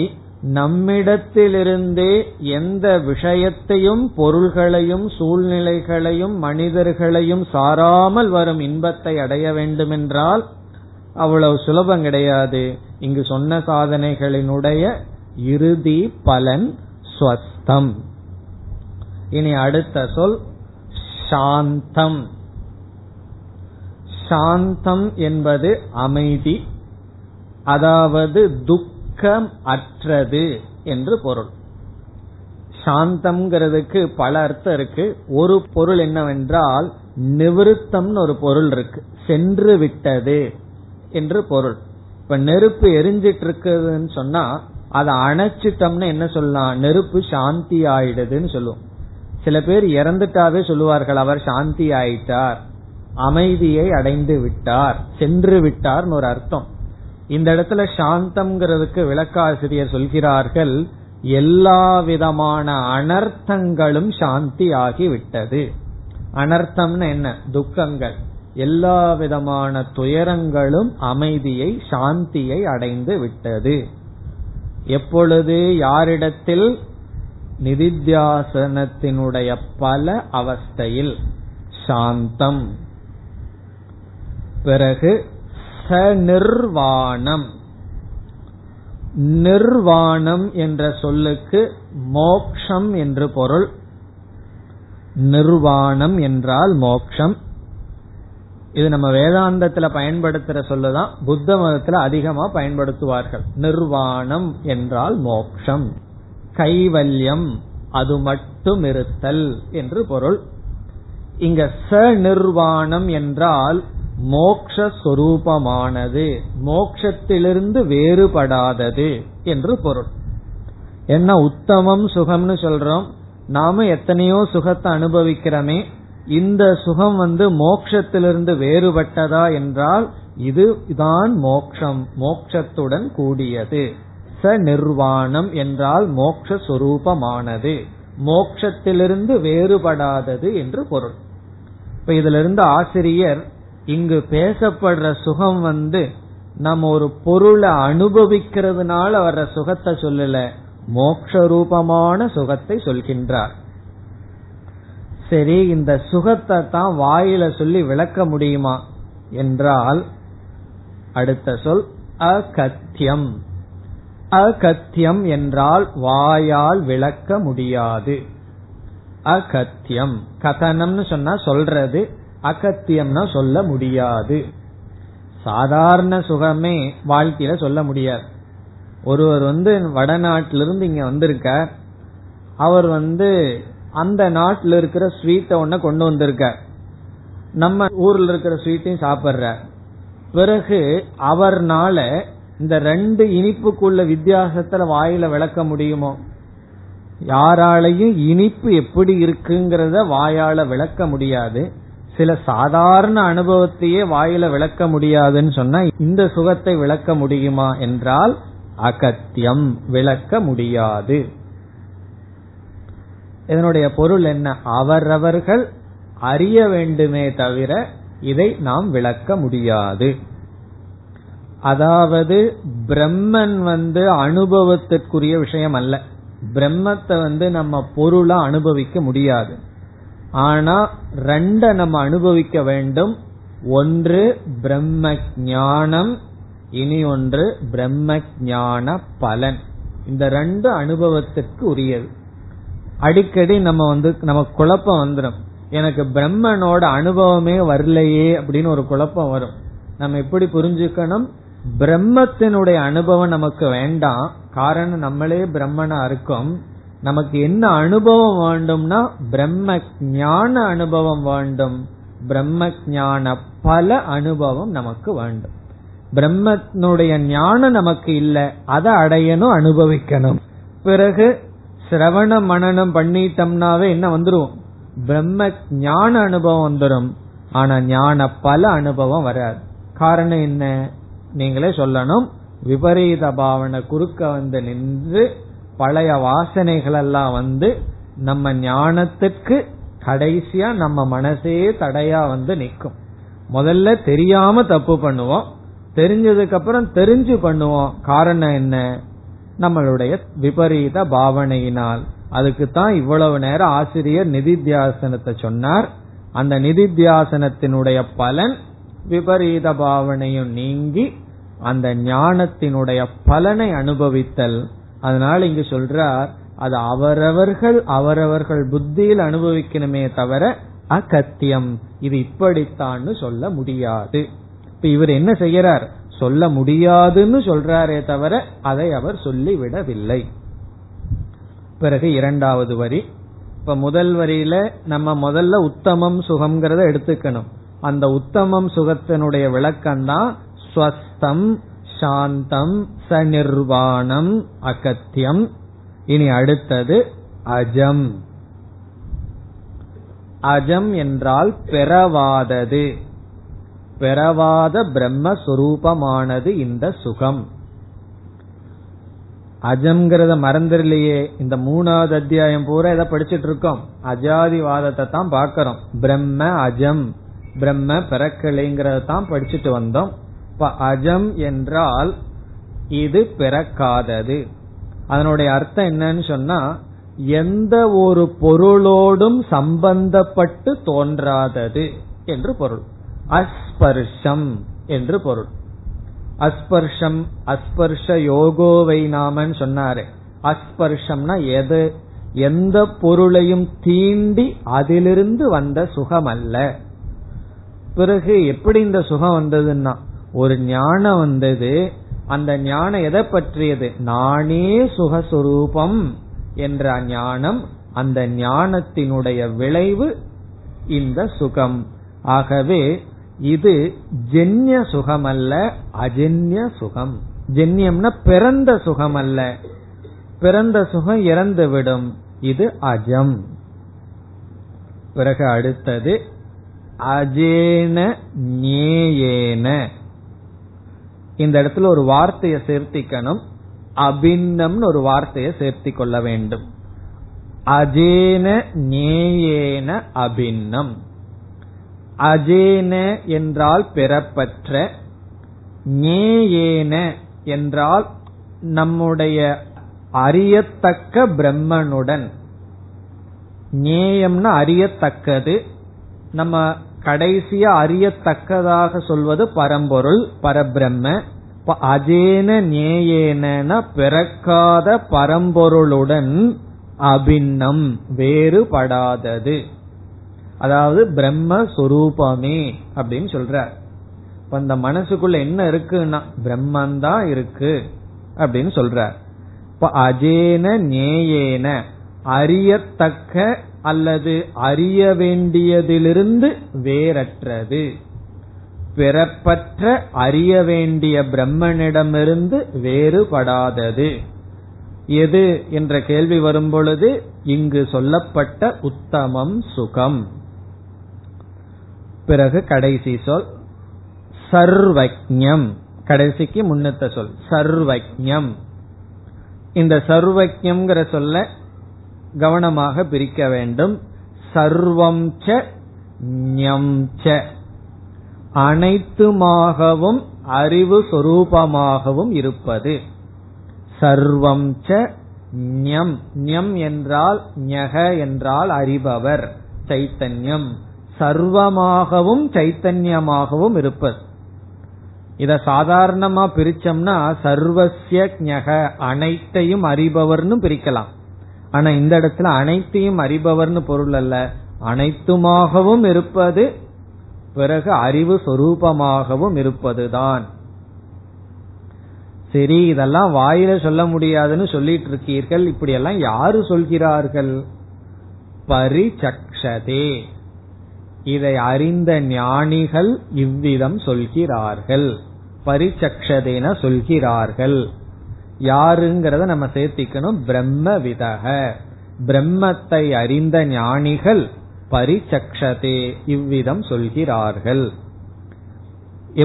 நம்மிடத்திலிருந்தே எந்த விஷயத்தையும் பொருள்களையும் சூழ்நிலைகளையும் மனிதர்களையும் சாராமல் வரும் இன்பத்தை அடைய வேண்டுமென்றால் அவ்வளவு சுலபம் கிடையாது. இங்கு சொன்ன சாதனைகளினுடைய இறுதி பலன் ஸ்வஸ்தம். இனி அடுத்த சொல் சாந்தம். சாந்தம் என்பது அமைதி, அதாவது துக்கம் அற்றது என்று பொருள். சாந்தம்ங்கிறதுக்கு பல அர்த்தம் இருக்கு. ஒரு பொருள் என்னவென்றால் நிவிருத்தம்னு ஒரு பொருள் இருக்கு, சென்று விட்டது என்று பொருள். இப்ப நெருப்பு எரிஞ்சிட்டு இருக்குதுன்னு சொன்னா அதை அணைச்சிட்டம்னு என்ன சொல்லலாம், நெருப்பு சாந்தி ஆயிடுதுன்னு சொல்லுவோம். சில பேர் இறந்துட்டாவே சொல்லுவார்கள், அவர் சாந்தி ஆயிட்டார், அமைதியை அடைந்து விட்டார், சென்று விட்டார்னு ஒரு அர்த்தம். இந்த இடத்துல சாந்தம்ங்கிறதுக்கு விளக்காசிரியர் சொல்கிறார்கள், எல்லா விதமான அனர்த்தங்களும் சாந்தி ஆகிவிட்டது. அனர்த்தம்னு என்ன, துக்கங்கள், எல்லா விதமான துயரங்களும் அமைதியை சாந்தியை அடைந்து விட்டது. எப்பொழுது, யாரிடத்தில், நிதித்தியாசனத்தினுடைய பல அவஸ்தையில் சாந்தம். பிறகு சநிர்வாணம். நிர்வாணம் என்ற சொல்லுக்கு மோக்ஷம் என்று பொருள். நிர்வாணம் என்றால் மோக்ஷம். இது நம்ம வேதாந்தத்துல பயன்படுத்துற சொல்லுதான், புத்த மதத்துல அதிகமா பயன்படுத்துவார்கள். நிர்வாணம் என்றால் மோக்ஷம், கைவல்யம், அது மட்டும் இருத்தல் என்று பொருள். இங்க ச நிர்வாணம் என்றால் மோக்ஷஸ்வரூபமானது, மோக்ஷத்திலிருந்து வேறுபடாதது என்று பொருள். என்ன உத்தமம் சுகம்னு சொல்றோம், நாம எத்தனையோ சுகத்தை அனுபவிக்கிறோமே, இந்த சுகம் மோக்ஷத்திலிருந்து வேறுபட்டதா என்றால் இதுதான் மோக்ஷம், மோக்ஷத்துடன் கூடியது. ச நிர்வாணம் என்றால் மோக்ஷஸ்வரூபமானது, மோக்ஷத்திலிருந்து வேறுபடாதது என்று பொருள். இப்ப இதுல இருந்து ஆசிரியர் இங்கு பேசப்படுற சுகம் நம்ம ஒரு பொருளை அனுபவிக்கிறதுனால வர்ற சுகத்தை சொல்லல, மோக்ஷ ரூபமான சுகத்தை சொல்கின்றார். சரி, இந்த சுகத்தை தான் வாயில சொல்லி விளக்க முடியுமா என்றால் அடுத்த சொல் அகத்தியம். அகத்தியம் என்றால் வாயால் விளக்க முடியாது. அகத்தியம் கதனம்னு சொன்னா சொல்றது, அகத்தியம்னா சொல்ல முடியாது. சாதாரண சுகமே வாழ்க்கையில சொல்ல முடியாது. ஒருவர் வடநாட்டிலிருந்து இங்க வந்திருக்கார், அவர் அந்த நாட்டில் இருக்கிற ஸ்வீட்டை ஒன்ன கொண்டு வந்திருக்கார், நம்ம ஊர்ல இருக்கிற ஸ்வீட்டையும் சாப்பிடுறார். பிறகு அவர்னால இந்த ரெண்டு இனிப்புக்குள்ள வித்தியாசத்துல வாயில விளக்க முடியுமோ? யாராலையும் இனிப்பு எப்படி இருக்குங்கிறத வாயால விளக்க முடியாது. சில சாதாரண அனுபவத்தையே வாயில விளக்க முடியாதுன்னு சொன்னா இந்த சுகத்தை விளக்க முடியுமா என்றால் அகத்தியம், விளக்க முடியாது. இதனுடைய பொருள் என்ன? அவரவர்கள் அறிய வேண்டுமே தவிர இதை நாம் விளக்க முடியாது. அதாவது பிரம்மன் அனுபவத்திற்குரிய விஷயம் அல்ல. பிரம்மத்தை நம்ம பொருளா அனுபவிக்க முடியாது. ஆனா ரெண்ட நம்ம அனுபவிக்க வேண்டும். ஒன்று பிரம்ம ஞானம், இனி ஒன்று பிரம்ம ஞான பலன். இந்த ரெண்டு அனுபவத்திற்கு உரியது. அடிக்கடி நம்ம நமக்கு குழப்பம் வந்துடும். எனக்கு பிரம்மனோட அனுபவமே வரலையே அப்படின்னு ஒரு குழப்பம் வரும். நம்ம எப்படி புரிஞ்சுக்கணும்? பிரம்மத்தினுடைய அனுபவம் நமக்கு வேண்டாம். காரணம் நம்மளே பிரம்மனா இருக்கும். நமக்கு என்ன அனுபவம் வேண்டும்னா பிரம்ம ஞான அனுபவம் வேண்டும். பிரம்ம ஞான பல அனுபவம் நமக்கு வேண்டும். பிரம்மத்தினுடைய ஞானம் நமக்கு இல்ல, அதை அடையணும், அனுபவிக்கணும். பிறகு சிரவண மனனம் பண்ணிட்டோம்னாவே என்ன வந்துரும்? பிரம்ம ஞான அனுபவம் வந்துடும். ஆனா ஞான பல அனுபவம் வராது. காரணம் என்ன? நீங்களே சொல்லணும். விபரீத பாவனை குறுக்க நின்று பழைய வாசனைகள் எல்லாம் நம்ம ஞானத்துக்கு கடைசியா நம்ம மனசே தடையா நிக்கும். முதல்ல தெரியாம தப்பு பண்ணுவோம், தெரிஞ்சதுக்கு அப்புறம் தெரிஞ்சு பண்ணுவோம். காரணம் என்ன? நம்மளுடைய விபரீத பாவனையினால். அதுக்குத்தான் இவ்வளவு நேரம் ஆசிரியர் நிதித்தியாசனத்தை சொன்னார். அந்த நிதித்தியாசனத்தினுடைய பலன் விபரீத பாவனையும் நீங்கி அந்த ஞானத்தினுடைய பலனை அனுபவித்தல். அதனால இங்கு சொல்றார், அது அவரவர்கள் அவரவர்கள் புத்தியில் அனுபவிக்கணுமே தவிர அகத்தியம், இது இப்படித்தான் சொல்ல முடியாது. இப்ப இவர் என்ன செய்யறார்? சொல்ல முடியாதுன்னு சொல்றாரே தவிர அதை அவர் சொல்லிவிடவில்லை. பிறகு இரண்டாவது வரி. இப்ப முதல் வரியில நம்ம முதல்ல உத்தமம் சுகம்ங்கிறத எடுத்துக்கணும். அந்த உத்தமம் சுகத்தினுடைய விளக்கம் தான் ஸ்வஸ்தம், சாந்தம், சநிர்வாணம், அகத்தியம். இனி அடுத்தது அஜம். அஜம் என்றால் பெறவாதது, பெறவாத பிரம்மஸ்வரூபமானது இந்த சுகம். அஜம்ங்கிறத மறந்துடலையே. இந்த மூணாவது அத்தியாயம் பூரா இதை படிச்சுட்டு இருக்கோம். அஜாதிவாதத்தை தான் பார்க்கிறோம். பிரம்ம அஜம், பிரம்ம பிறக்கலைங்கிறத தான் படிச்சுட்டு வந்தோம். இப்ப அஜம் என்றால் இது பிறக்காதது. அதனுடைய அர்த்தம் என்னன்னு சொன்னா எந்த ஒரு பொருளோடும் சம்பந்தப்பட்டு தோன்றாதது என்று பொருள். அஸ்பர்ஷம் என்று பொருள். அஸ்பர்ஷம், அஸ்பர்ஷ யோகோவை நாமன்னு சொன்னாரு. அஸ்பர்ஷம்னா எது? எந்த பொருளையும் தீண்டி அதிலிருந்து வந்த சுகம் அல்ல. பிறகு எப்படி இந்த சுகம் வந்ததுன்னா, ஒரு ஞானம் வந்தது. அந்த ஞானம் எதை பற்றியது? நானே சுகஸ்வரூபம் என்ற ஞானம். அந்த ஞானத்தினுடைய விளைவு இந்த சுகம். ஆகவே இது ஜென்ய சுகம் அல்ல, அஜென்ய சுகம். ஜென்யம்னா பிறந்த சுகம் அல்ல. பிறந்த சுகம் இறந்துவிடும். இது அஜம். பிறகு அடுத்தது அஜேன ஞேயேன. இந்த இடத்துல ஒரு வார்த்தையை சேர்த்திக்கணும். அபின்னம்னு ஒரு வார்த்தையை சேர்த்தி கொள்ள வேண்டும். அஜேன ஞேயேன அபின்னம். அஜேன என்றால் பெறப்பற்ற, ஞேயேன என்றால் நம்முடைய அறியத்தக்க பிரம்மனுடன். ஞேயம்னா அறியத்தக்கது. நம்ம கடைசியா அறியத்தக்கதாக சொல்வது பரம்பொருள், பரபிரம்ம. அஜேன ஞேயேன பிறக்காத பரம்பொருளுடன் அபின்னம், வேறுபடாதது. அதாவது பிரம்மஸ்வரூபமே அப்படின்னு சொல்றார். இப்ப அந்த மனசுக்குள்ள என்ன இருக்குன்னா பிரம்மன் தான் இருக்கு அப்படின்னு சொல்றார். இப்ப அஜேன ஞேயேன, அறியத்தக்க அல்லது அறிய வேண்டியதிலிருந்து வேறற்றது. பிறப்பற்ற அறிய வேண்டிய பிரம்மனிடமிருந்து வேறுபடாதது. எது என்ற கேள்வி வரும்பொழுது இங்கு சொல்லப்பட்ட உத்தமம் சுகம். பிறகு கடைசி சொல் சர்வக்ஞம். கடைசிக்கு முன்னத்த சொல் சர்வக்ஞம். இந்த சர்வக்ஞம் சொல்ல கவனமாக பிரிக்க வேண்டும். சர்வம் ச ஞம் ச, அனைத்துமாகவும் அறிவு சொரூபமாகவும் இருப்பது. சர்வம் ச ஞம், ஞம் என்றால் ஞக என்றால் அறிபவர் சைத்தன்யம், சர்வமாகவும் சைத்தன்யமாகவும் இருப்பது. இத சாதாரணமா பிரிச்சோம்னா சர்வசிய ஞக அனைத்தையும் அறிபவர்னு பிரிக்கலாம். ஆனா இந்த இடத்துல அனைத்தையும் அறிபவர்னு பொருள் அல்ல, அனைத்துமாகவும் இருப்பது பிறகு அறிவு சொரூபமாகவும் இருப்பதுதான். சரி, இதெல்லாம் வாயில சொல்ல முடியாதுன்னு சொல்லிட்டு இருக்கீர்கள், இப்படி எல்லாம் யாரு சொல்கிறார்கள்? பரிசக்ஷதே, இதை அறிந்த ஞானிகள் இவ்விதம் சொல்கிறார்கள். பரிசக்ஷதேன சொல்கிறார்கள். யாருங்கிறத நம்ம சேர்த்திக்கணும். பிரம்ம விதக, பிரம்மத்தை அறிந்த ஞானிகள் பரிசக்ஷதே இவ்விதம் சொல்கிறார்கள்.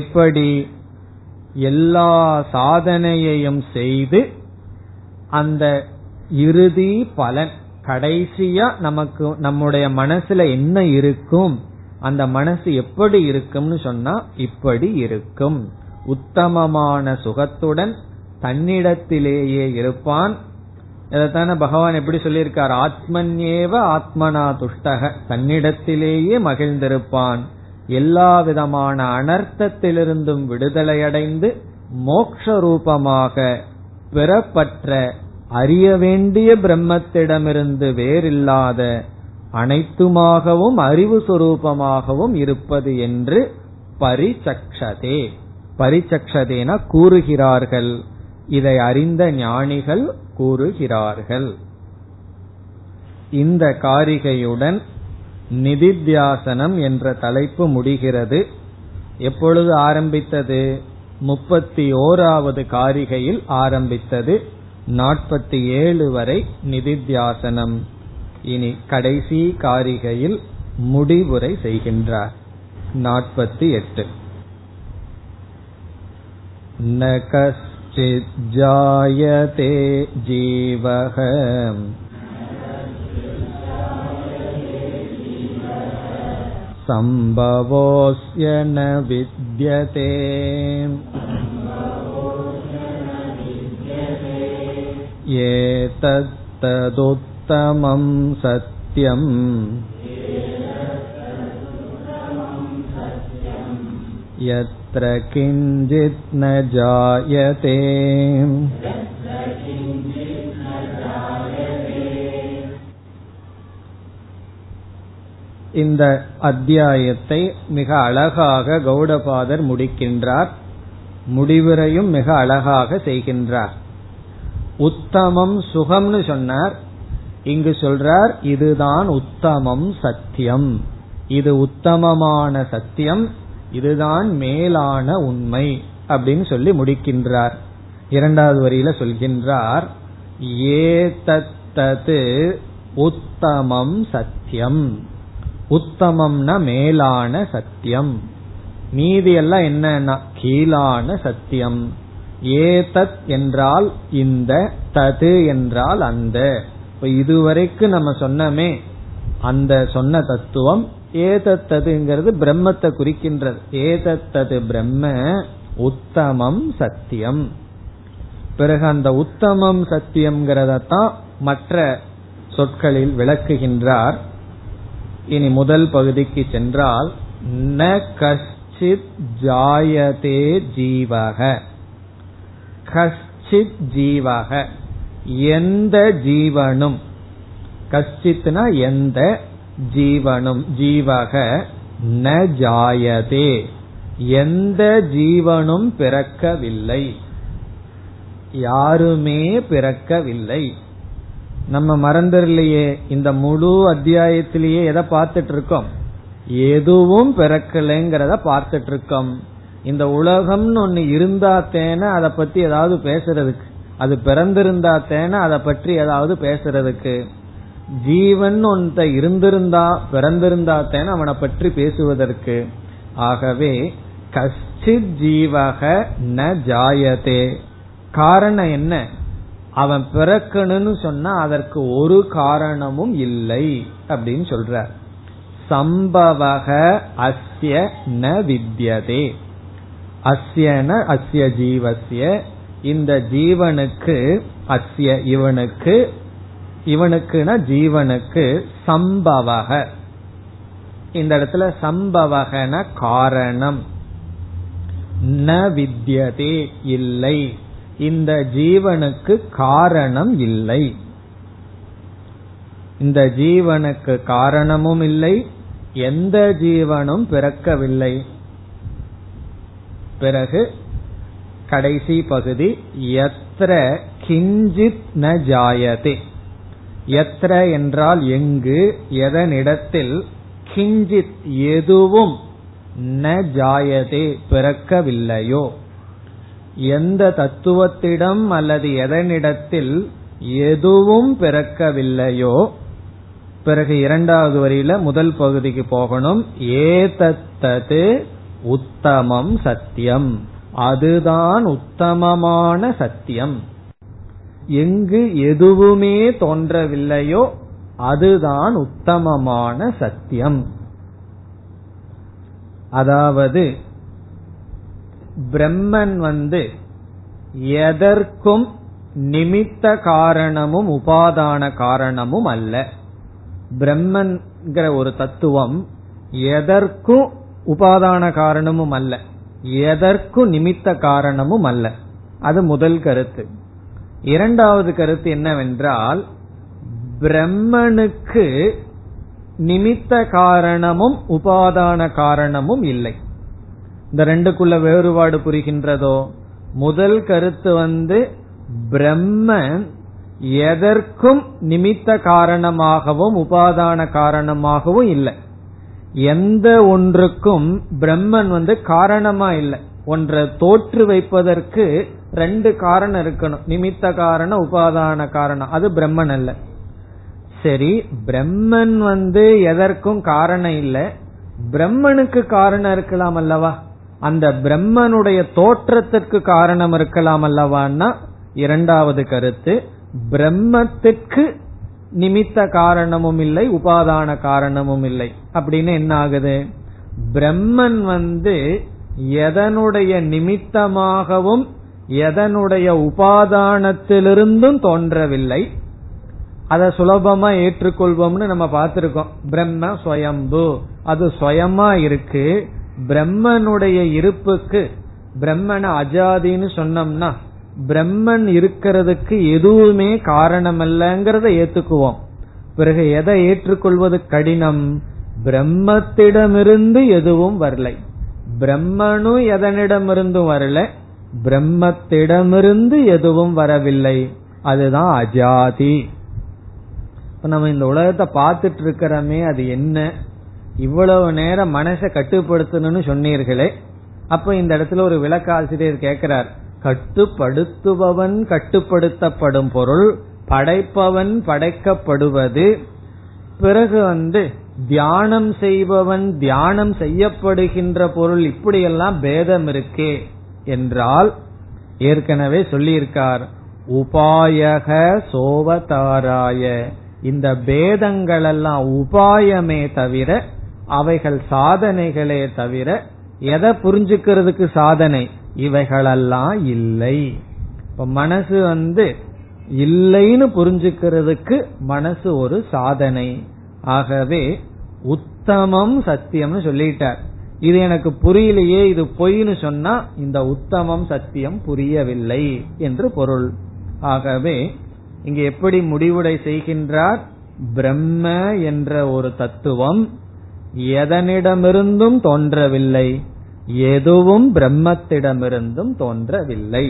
எப்படி? எல்லா சாதனையையும் செய்து அந்த இறுதி பலன், கடைசியா நமக்கு நம்முடைய மனசுல என்ன இருக்கும், அந்த மனசு எப்படி இருக்கும்னு சொன்னா இப்படி இருக்கும். உத்தமமான சுகத்துடன் தன்னிடத்திலேயே இருப்பான். இதைத்தான பகவான் எப்படி சொல்லியிருக்கார், ஆத்மன்யேவ ஆத்மனா துஷ்டக, தன்னிடத்திலேயே மகிழ்ந்திருப்பான். எல்லா விதமான அனர்த்தத்திலிருந்தும் விடுதலையடைந்து மோட்ச ரூபமாக பெறப்பற்ற அறிய வேண்டிய பிரம்மத்திடமிருந்து வேறில்லாத அனைத்துமாகவும் அறிவு சுரூபமாகவும் இருப்பது என்று பரிசக்ஷதே, பரிசக்ஷதேன கூறுகிறார்கள். இதை அறிந்த ஞானிகள் கூறுகிறார்கள். இந்த காரிகையுடன் நிதித்தியாசனம் என்ற தலைப்பு முடிகிறது. எப்பொழுது ஆரம்பித்தது? 31வது காரிகையில் ஆரம்பித்தது. 47 வரை நிதித்தியாசனம். இனி கடைசி காரிகையில் முடிவுரை செய்கின்றார். 48 ந கஷ்சித் ஜாயதே ஜீவஹ சம்பவோஸ்ய ந வித்யதே. ஏதத் ததுத்தமம் சத்யம் யத்ர கிஞ்சித் ந ஜாயதே. இந்த அத்தியாயத்தை மிக அழகாக கௌடபாதர் முடிக்கின்றார். முடிவுரையும் மிக அழகாக செய்கின்றார். உத்தமம் சுகம்னு சொன்னார், இங்கு சொல்றார் இதுதான் உத்தமம் சத்தியம், இது உத்தமமான சத்தியம், இதுதான் மேலான உண்மை அப்படின்னு சொல்லி முடிக்கின்றார். இரண்டாவது வரியில சொல்கின்றார் ஏதத் தது உத்தமம் சத்தியம். உத்தமம்னா மேலான சத்தியம், மீதி எல்லாம் என்னன்னா கீழான சத்தியம். ஏதத் என்றால் இந்த, தது என்றால் அந்த. இதுவரைக்கும் நம்ம சொன்னமே அந்த சொன்ன தத்துவம் ஏதத் ததுங்கிறது பிரம்மத்தை குறிக்கின்றது. ஏதத் தது பிரம்ம உத்தமம் சத்தியம். பிறகு அந்த உத்தமம் சத்தியம்ங்கிறத தான் மற்ற சொற்களில் விளக்குகின்றார். இனி முதல் பகுதிக்கு சென்றால் ந கஷ்சித் ஜாயதே ஜீவக. கஷ்சித் ஜீவக எந்த ஜீவனும், கஷ்சித்னா எந்த ஜீவனும், ஜீவக ந ஜாயதே எந்த ஜீவனும் பிறக்கவில்லை, யாருமே பிறக்கவில்லை. நம்ம மறந்துடலையே, இந்த முழு அத்தியாயத்திலேயே எதை பார்த்துட்டு இருக்கோம், எதுவும் பிறக்கலைங்கிறத பார்த்துட்டு இருக்கோம். இந்த உலகம்னு ஒன்னு இருந்தாத்தேன அதை பத்தி ஏதாவது பேசுறதுக்கு, அது பிறந்திருந்தா தேனா அதை பற்றி ஏதாவது பேசுறதுக்கு, ஜீவன் ஒன்றை இருந்திருந்தா பிறந்திருந்தா தேன அவனை பற்றி பேசுவதற்கு. ஆகவே கஷ்டித் ஜீவக ந ஜாயதே, காரணம் என்ன, அவன் பிறக்கணும்னு சொன்னா அதற்கு ஒரு காரணமும் இல்லை அப்படின்னு சொல்றார். சம்பவக அஸ்ய ந வித்யதே, அஸ்யன அஸ்ய ஜீவஸ்ய, இந்த ஜீவனுக்கு, அஸ்ய இவனுக்கு, இவனுக்குனா ஜீவனுக்கு, சம்பவக இந்த இடத்துல சம்பவகன காரணம், ந வித்யதே இல்லை, இந்த ஜீவனுக்கு காரணம் இல்லை, இந்த ஜீவனுக்கு காரணமும் இல்லை, எந்த ஜீவனும் பிறக்கவில்லை. பிறகு கடைசி பகுதி யத்ர கிஞ்சித் ந ஜாயதே, யத்ர என்றால் எங்கு எதனிடத்தில், கிஞ்சித் எதுவும், ந ஜாயதே பிறக்கவில்லையோ, எந்த தத்துவத்திடம் அல்லது எதனிடத்தில் எதுவும் பிறக்கவில்லையோ. பிறகு இரண்டாவது வரியில முதல் பகுதிக்கு போகணும், ஏதத்தது உத்தமம் சத்தியம், அதுதான் உத்தமமான சத்தியம், எங்கு எதுவுமே தோன்றவில்லையோ அதுதான் உத்தமமான சத்தியம். அதாவது பிரம்மன் எதற்கும் நிமித்த காரணமும் உபாதான காரணமும் அல்ல. பிரம்மன்கிற ஒரு தத்துவம் எதற்கும் உபாதான காரணமும் அல்ல, எதற்கும் நிமித்த காரணமும் அல்ல. அது முதல் கருத்து. இரண்டாவது கருத்து என்னவென்றால், பிரம்மனுக்கு நிமித்த காரணமும் உபாதான காரணமும் இல்லை. இந்த ரெண்டுக்குள்ள வேறுபாடு புரிகின்றதோ? முதல் கருத்து பிரம்மன் எதற்கும் நிமித்த காரணமாகவும் உபாதான காரணமாகவும் இல்லை, எந்த ஒன்றுக்கும் பிரம்மன் காரணமா இல்லை. ஒன்றை தோற்று வைப்பதற்கு ரெண்டு காரணம் இருக்கணும், நிமித்த காரணம் உபாதான காரணம், அது பிரம்மன் அல்ல. சரி, பிரம்மன் எதற்கும் காரணம் இல்லை, பிரம்மனுக்கு காரணம் இருக்கலாம் அல்லவா, அந்த பிரம்மனுடைய தோற்றத்திற்கு காரணம் இருக்கலாம் அல்லவான்னா இரண்டாவது கருத்து, பிரம்மத்திற்கு நிமித்த காரணமும் இல்லை உபாதான காரணமும் இல்லை. அப்படின்னு என்ன ஆகுது, பிரம்மன் எதனுடைய நிமித்தமாகவும் எதனுடைய உபாதானத்திலிருந்தும் தோன்றவில்லை. அதை சுலபமா ஏற்றுக்கொள்வோம்னு நம்ம பார்த்திருக்கோம், பிரம்ம ஸ்வயம்பு, அது ஸ்வயமா இருக்கு. பிரம்மனுடைய இருப்புக்கு, பிரம்மனை அஜாதின்னு சொன்னோம்னா பிரம்மன் இருக்கிறதுக்கு எதுவுமே காரணம் அல்லங்கிறத ஏத்துக்குவோம். பிறகு எதை ஏற்றுக்கொள்வது கடினம், பிரம்மத்திடமிருந்து எதுவும் வரலை, பிரம்மனும் எதனிடமிருந்தும் வரல, பிரம்மத்திடமிருந்து எதுவும் வரவில்லை, அதுதான் அஜாதி. நம்ம இந்த உலகத்தை பார்த்துட்டு இருக்கிறோமே அது என்ன, இவ்வளவு நேரம் மனசை கட்டுப்படுத்தணும்னு சொன்னீர்களே, அப்ப இந்த இடத்துல ஒரு விளக்காசிரியர் கேட்கிறார், கட்டுப்படுத்துபவன் கட்டுப்படுத்தப்படும் பொருள், படைப்பவன் படைக்கப்படுவது, பிறகு தியானம் செய்பவன் தியானம் செய்யப்படுகின்ற பொருள், இப்படியெல்லாம் பேதம் இருக்கே என்றால், ஏற்கனவே சொல்லியிருக்கார் உபாயக சோவதாராய, இந்த பேதங்கள் எல்லாம் உபாயமே தவிர அவைகள் சாதனைகளே தவிர, எதை புரிஞ்சுக்கிறதுக்கு சாதனை, இவைகளெல்லாம் இல்லை. இப்ப மனசு இல்லைன்னு புரிஞ்சுக்கிறதுக்கு மனசு ஒரு சாதனை. ஆகவே உத்தமம் சத்தியம்னு சொல்லிட்டார். இது எனக்கு புரியலையே, இது பொய்ன்னு சொன்னா இந்த உத்தமம் சத்தியம் புரியவில்லை என்று பொருள். ஆகவே இங்க எப்படி முடிவுரை செய்கின்றார், பிரம்ம என்ற ஒரு தத்துவம் எதனிடமிருந்தும் தோன்றவில்லை, எதுவும் பிரம்மத்திடமிருந்தும் தோன்றவில்லை,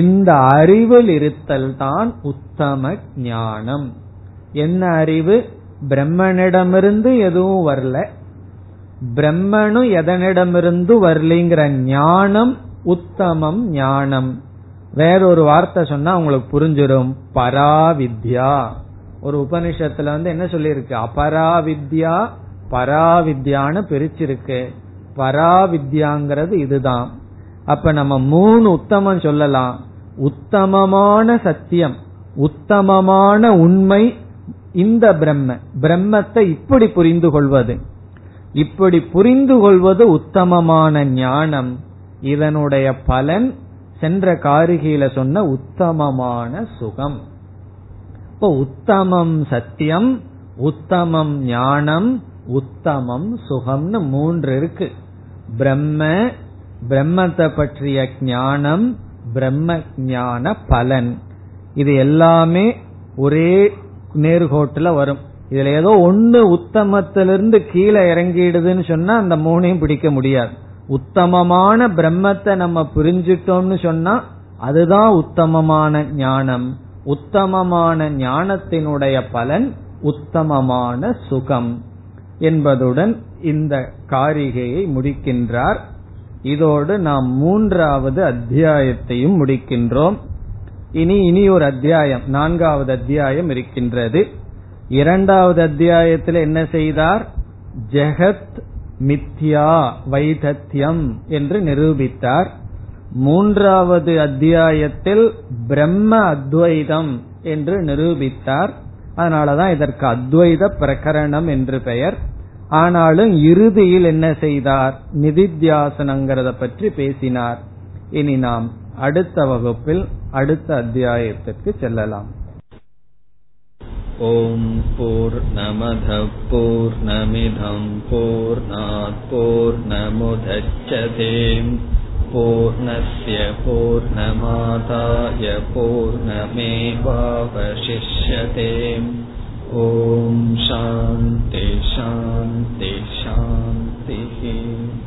இந்த அறிவில் இருத்தல் தான் உத்தம ஞானம். என்ன அறிவு, பிரம்மனிடமிருந்து எதுவும் வரல, பிரம்மனும் எதனிடமிருந்து வரலைங்கிற ஞானம் உத்தமம் ஞானம். வேறொரு வார்த்தை சொன்னா உங்களுக்கு புரிஞ்சிடும். பராவித்யா. ஒரு உபனிஷத்துல என்ன சொல்லிருக்கு? அபராவித்யா பராவித்யான்னு பிரிச்சிருக்கு. பராவித்யாங்கிறது இதுதான். அப்ப நம்ம மூணு உத்தமம் சொல்லலாம். உத்தமமான சத்தியம், உத்தமமான உண்மை, இந்த பிரம்ம பிரம்மத்தை இப்படி புரிந்து கொள்வது, இப்படி புரிந்து கொள்வது உத்தமமான ஞானம். இதனுடைய பலன் சென்ற காரிகையில சொன்ன உத்தமமான சுகம். இப்போ உத்தமம் சத்தியம், உத்தமம் ஞானம், உத்தமம் சுகம்னு மூன்று இருக்கு. பிரம்ம, பிரம்மத்தை பற்றிய ஞானம், பிரம்ம ஞான பலன். இது எல்லாமே ஒரே நேர்கோட்டுல வரும். இதுல ஏதோ ஒன்னு உத்தமத்திலிருந்து கீழே இறங்கிடுதுன்னு சொன்னா அந்த மூணையும் பிடிக்க முடியாது. உத்தமமான பிரம்மத்தை நம்ம புரிஞ்சிட்டோம்னு சொன்னா அதுதான் உத்தமமான ஞானம். உத்தமமான ஞானத்தினுடைய பலன் உத்தமமான சுகம் என்பதுடன் இந்த காரிகையை முடிக்கின்றார். இதோடு நாம் மூன்றாவது அத்தியாயத்தையும் முடிக்கின்றோம். இனி ஒரு அத்தியாயம், நான்காவது அத்தியாயம் இருக்கின்றது. இரண்டாவது அத்தியாயத்தில் என்ன செய்தார்? ஜெகத் மித்யா வைதத்யம் என்று நிரூபித்தார். மூன்றாவது அத்தியாயத்தில் பிரம்ம அத்வைதம் என்று நிரூபித்தார். அதனாலதான் இதற்கு அத்வைத பிரகரணம் என்று பெயர். ஆனாலும் இறுதியில் என்ன செய்தார்? நிதித்தியாசனங்கிறத பற்றி பேசினார். இனி நாம் அடுத்த வகுப்பில் அடுத்த அத்தியாயத்திற்கு செல்லலாம். ஓம் பூர்ணமதః பூர்ணமிதம் பூர்ணாத் பூர்ணமுதச்யதே பூர்ணஸ்ய பூர்ணமாதாய பூர்ணமேவாவசிஷ்யதே. ஓம் சாந்தி சாந்தி சாந்தி.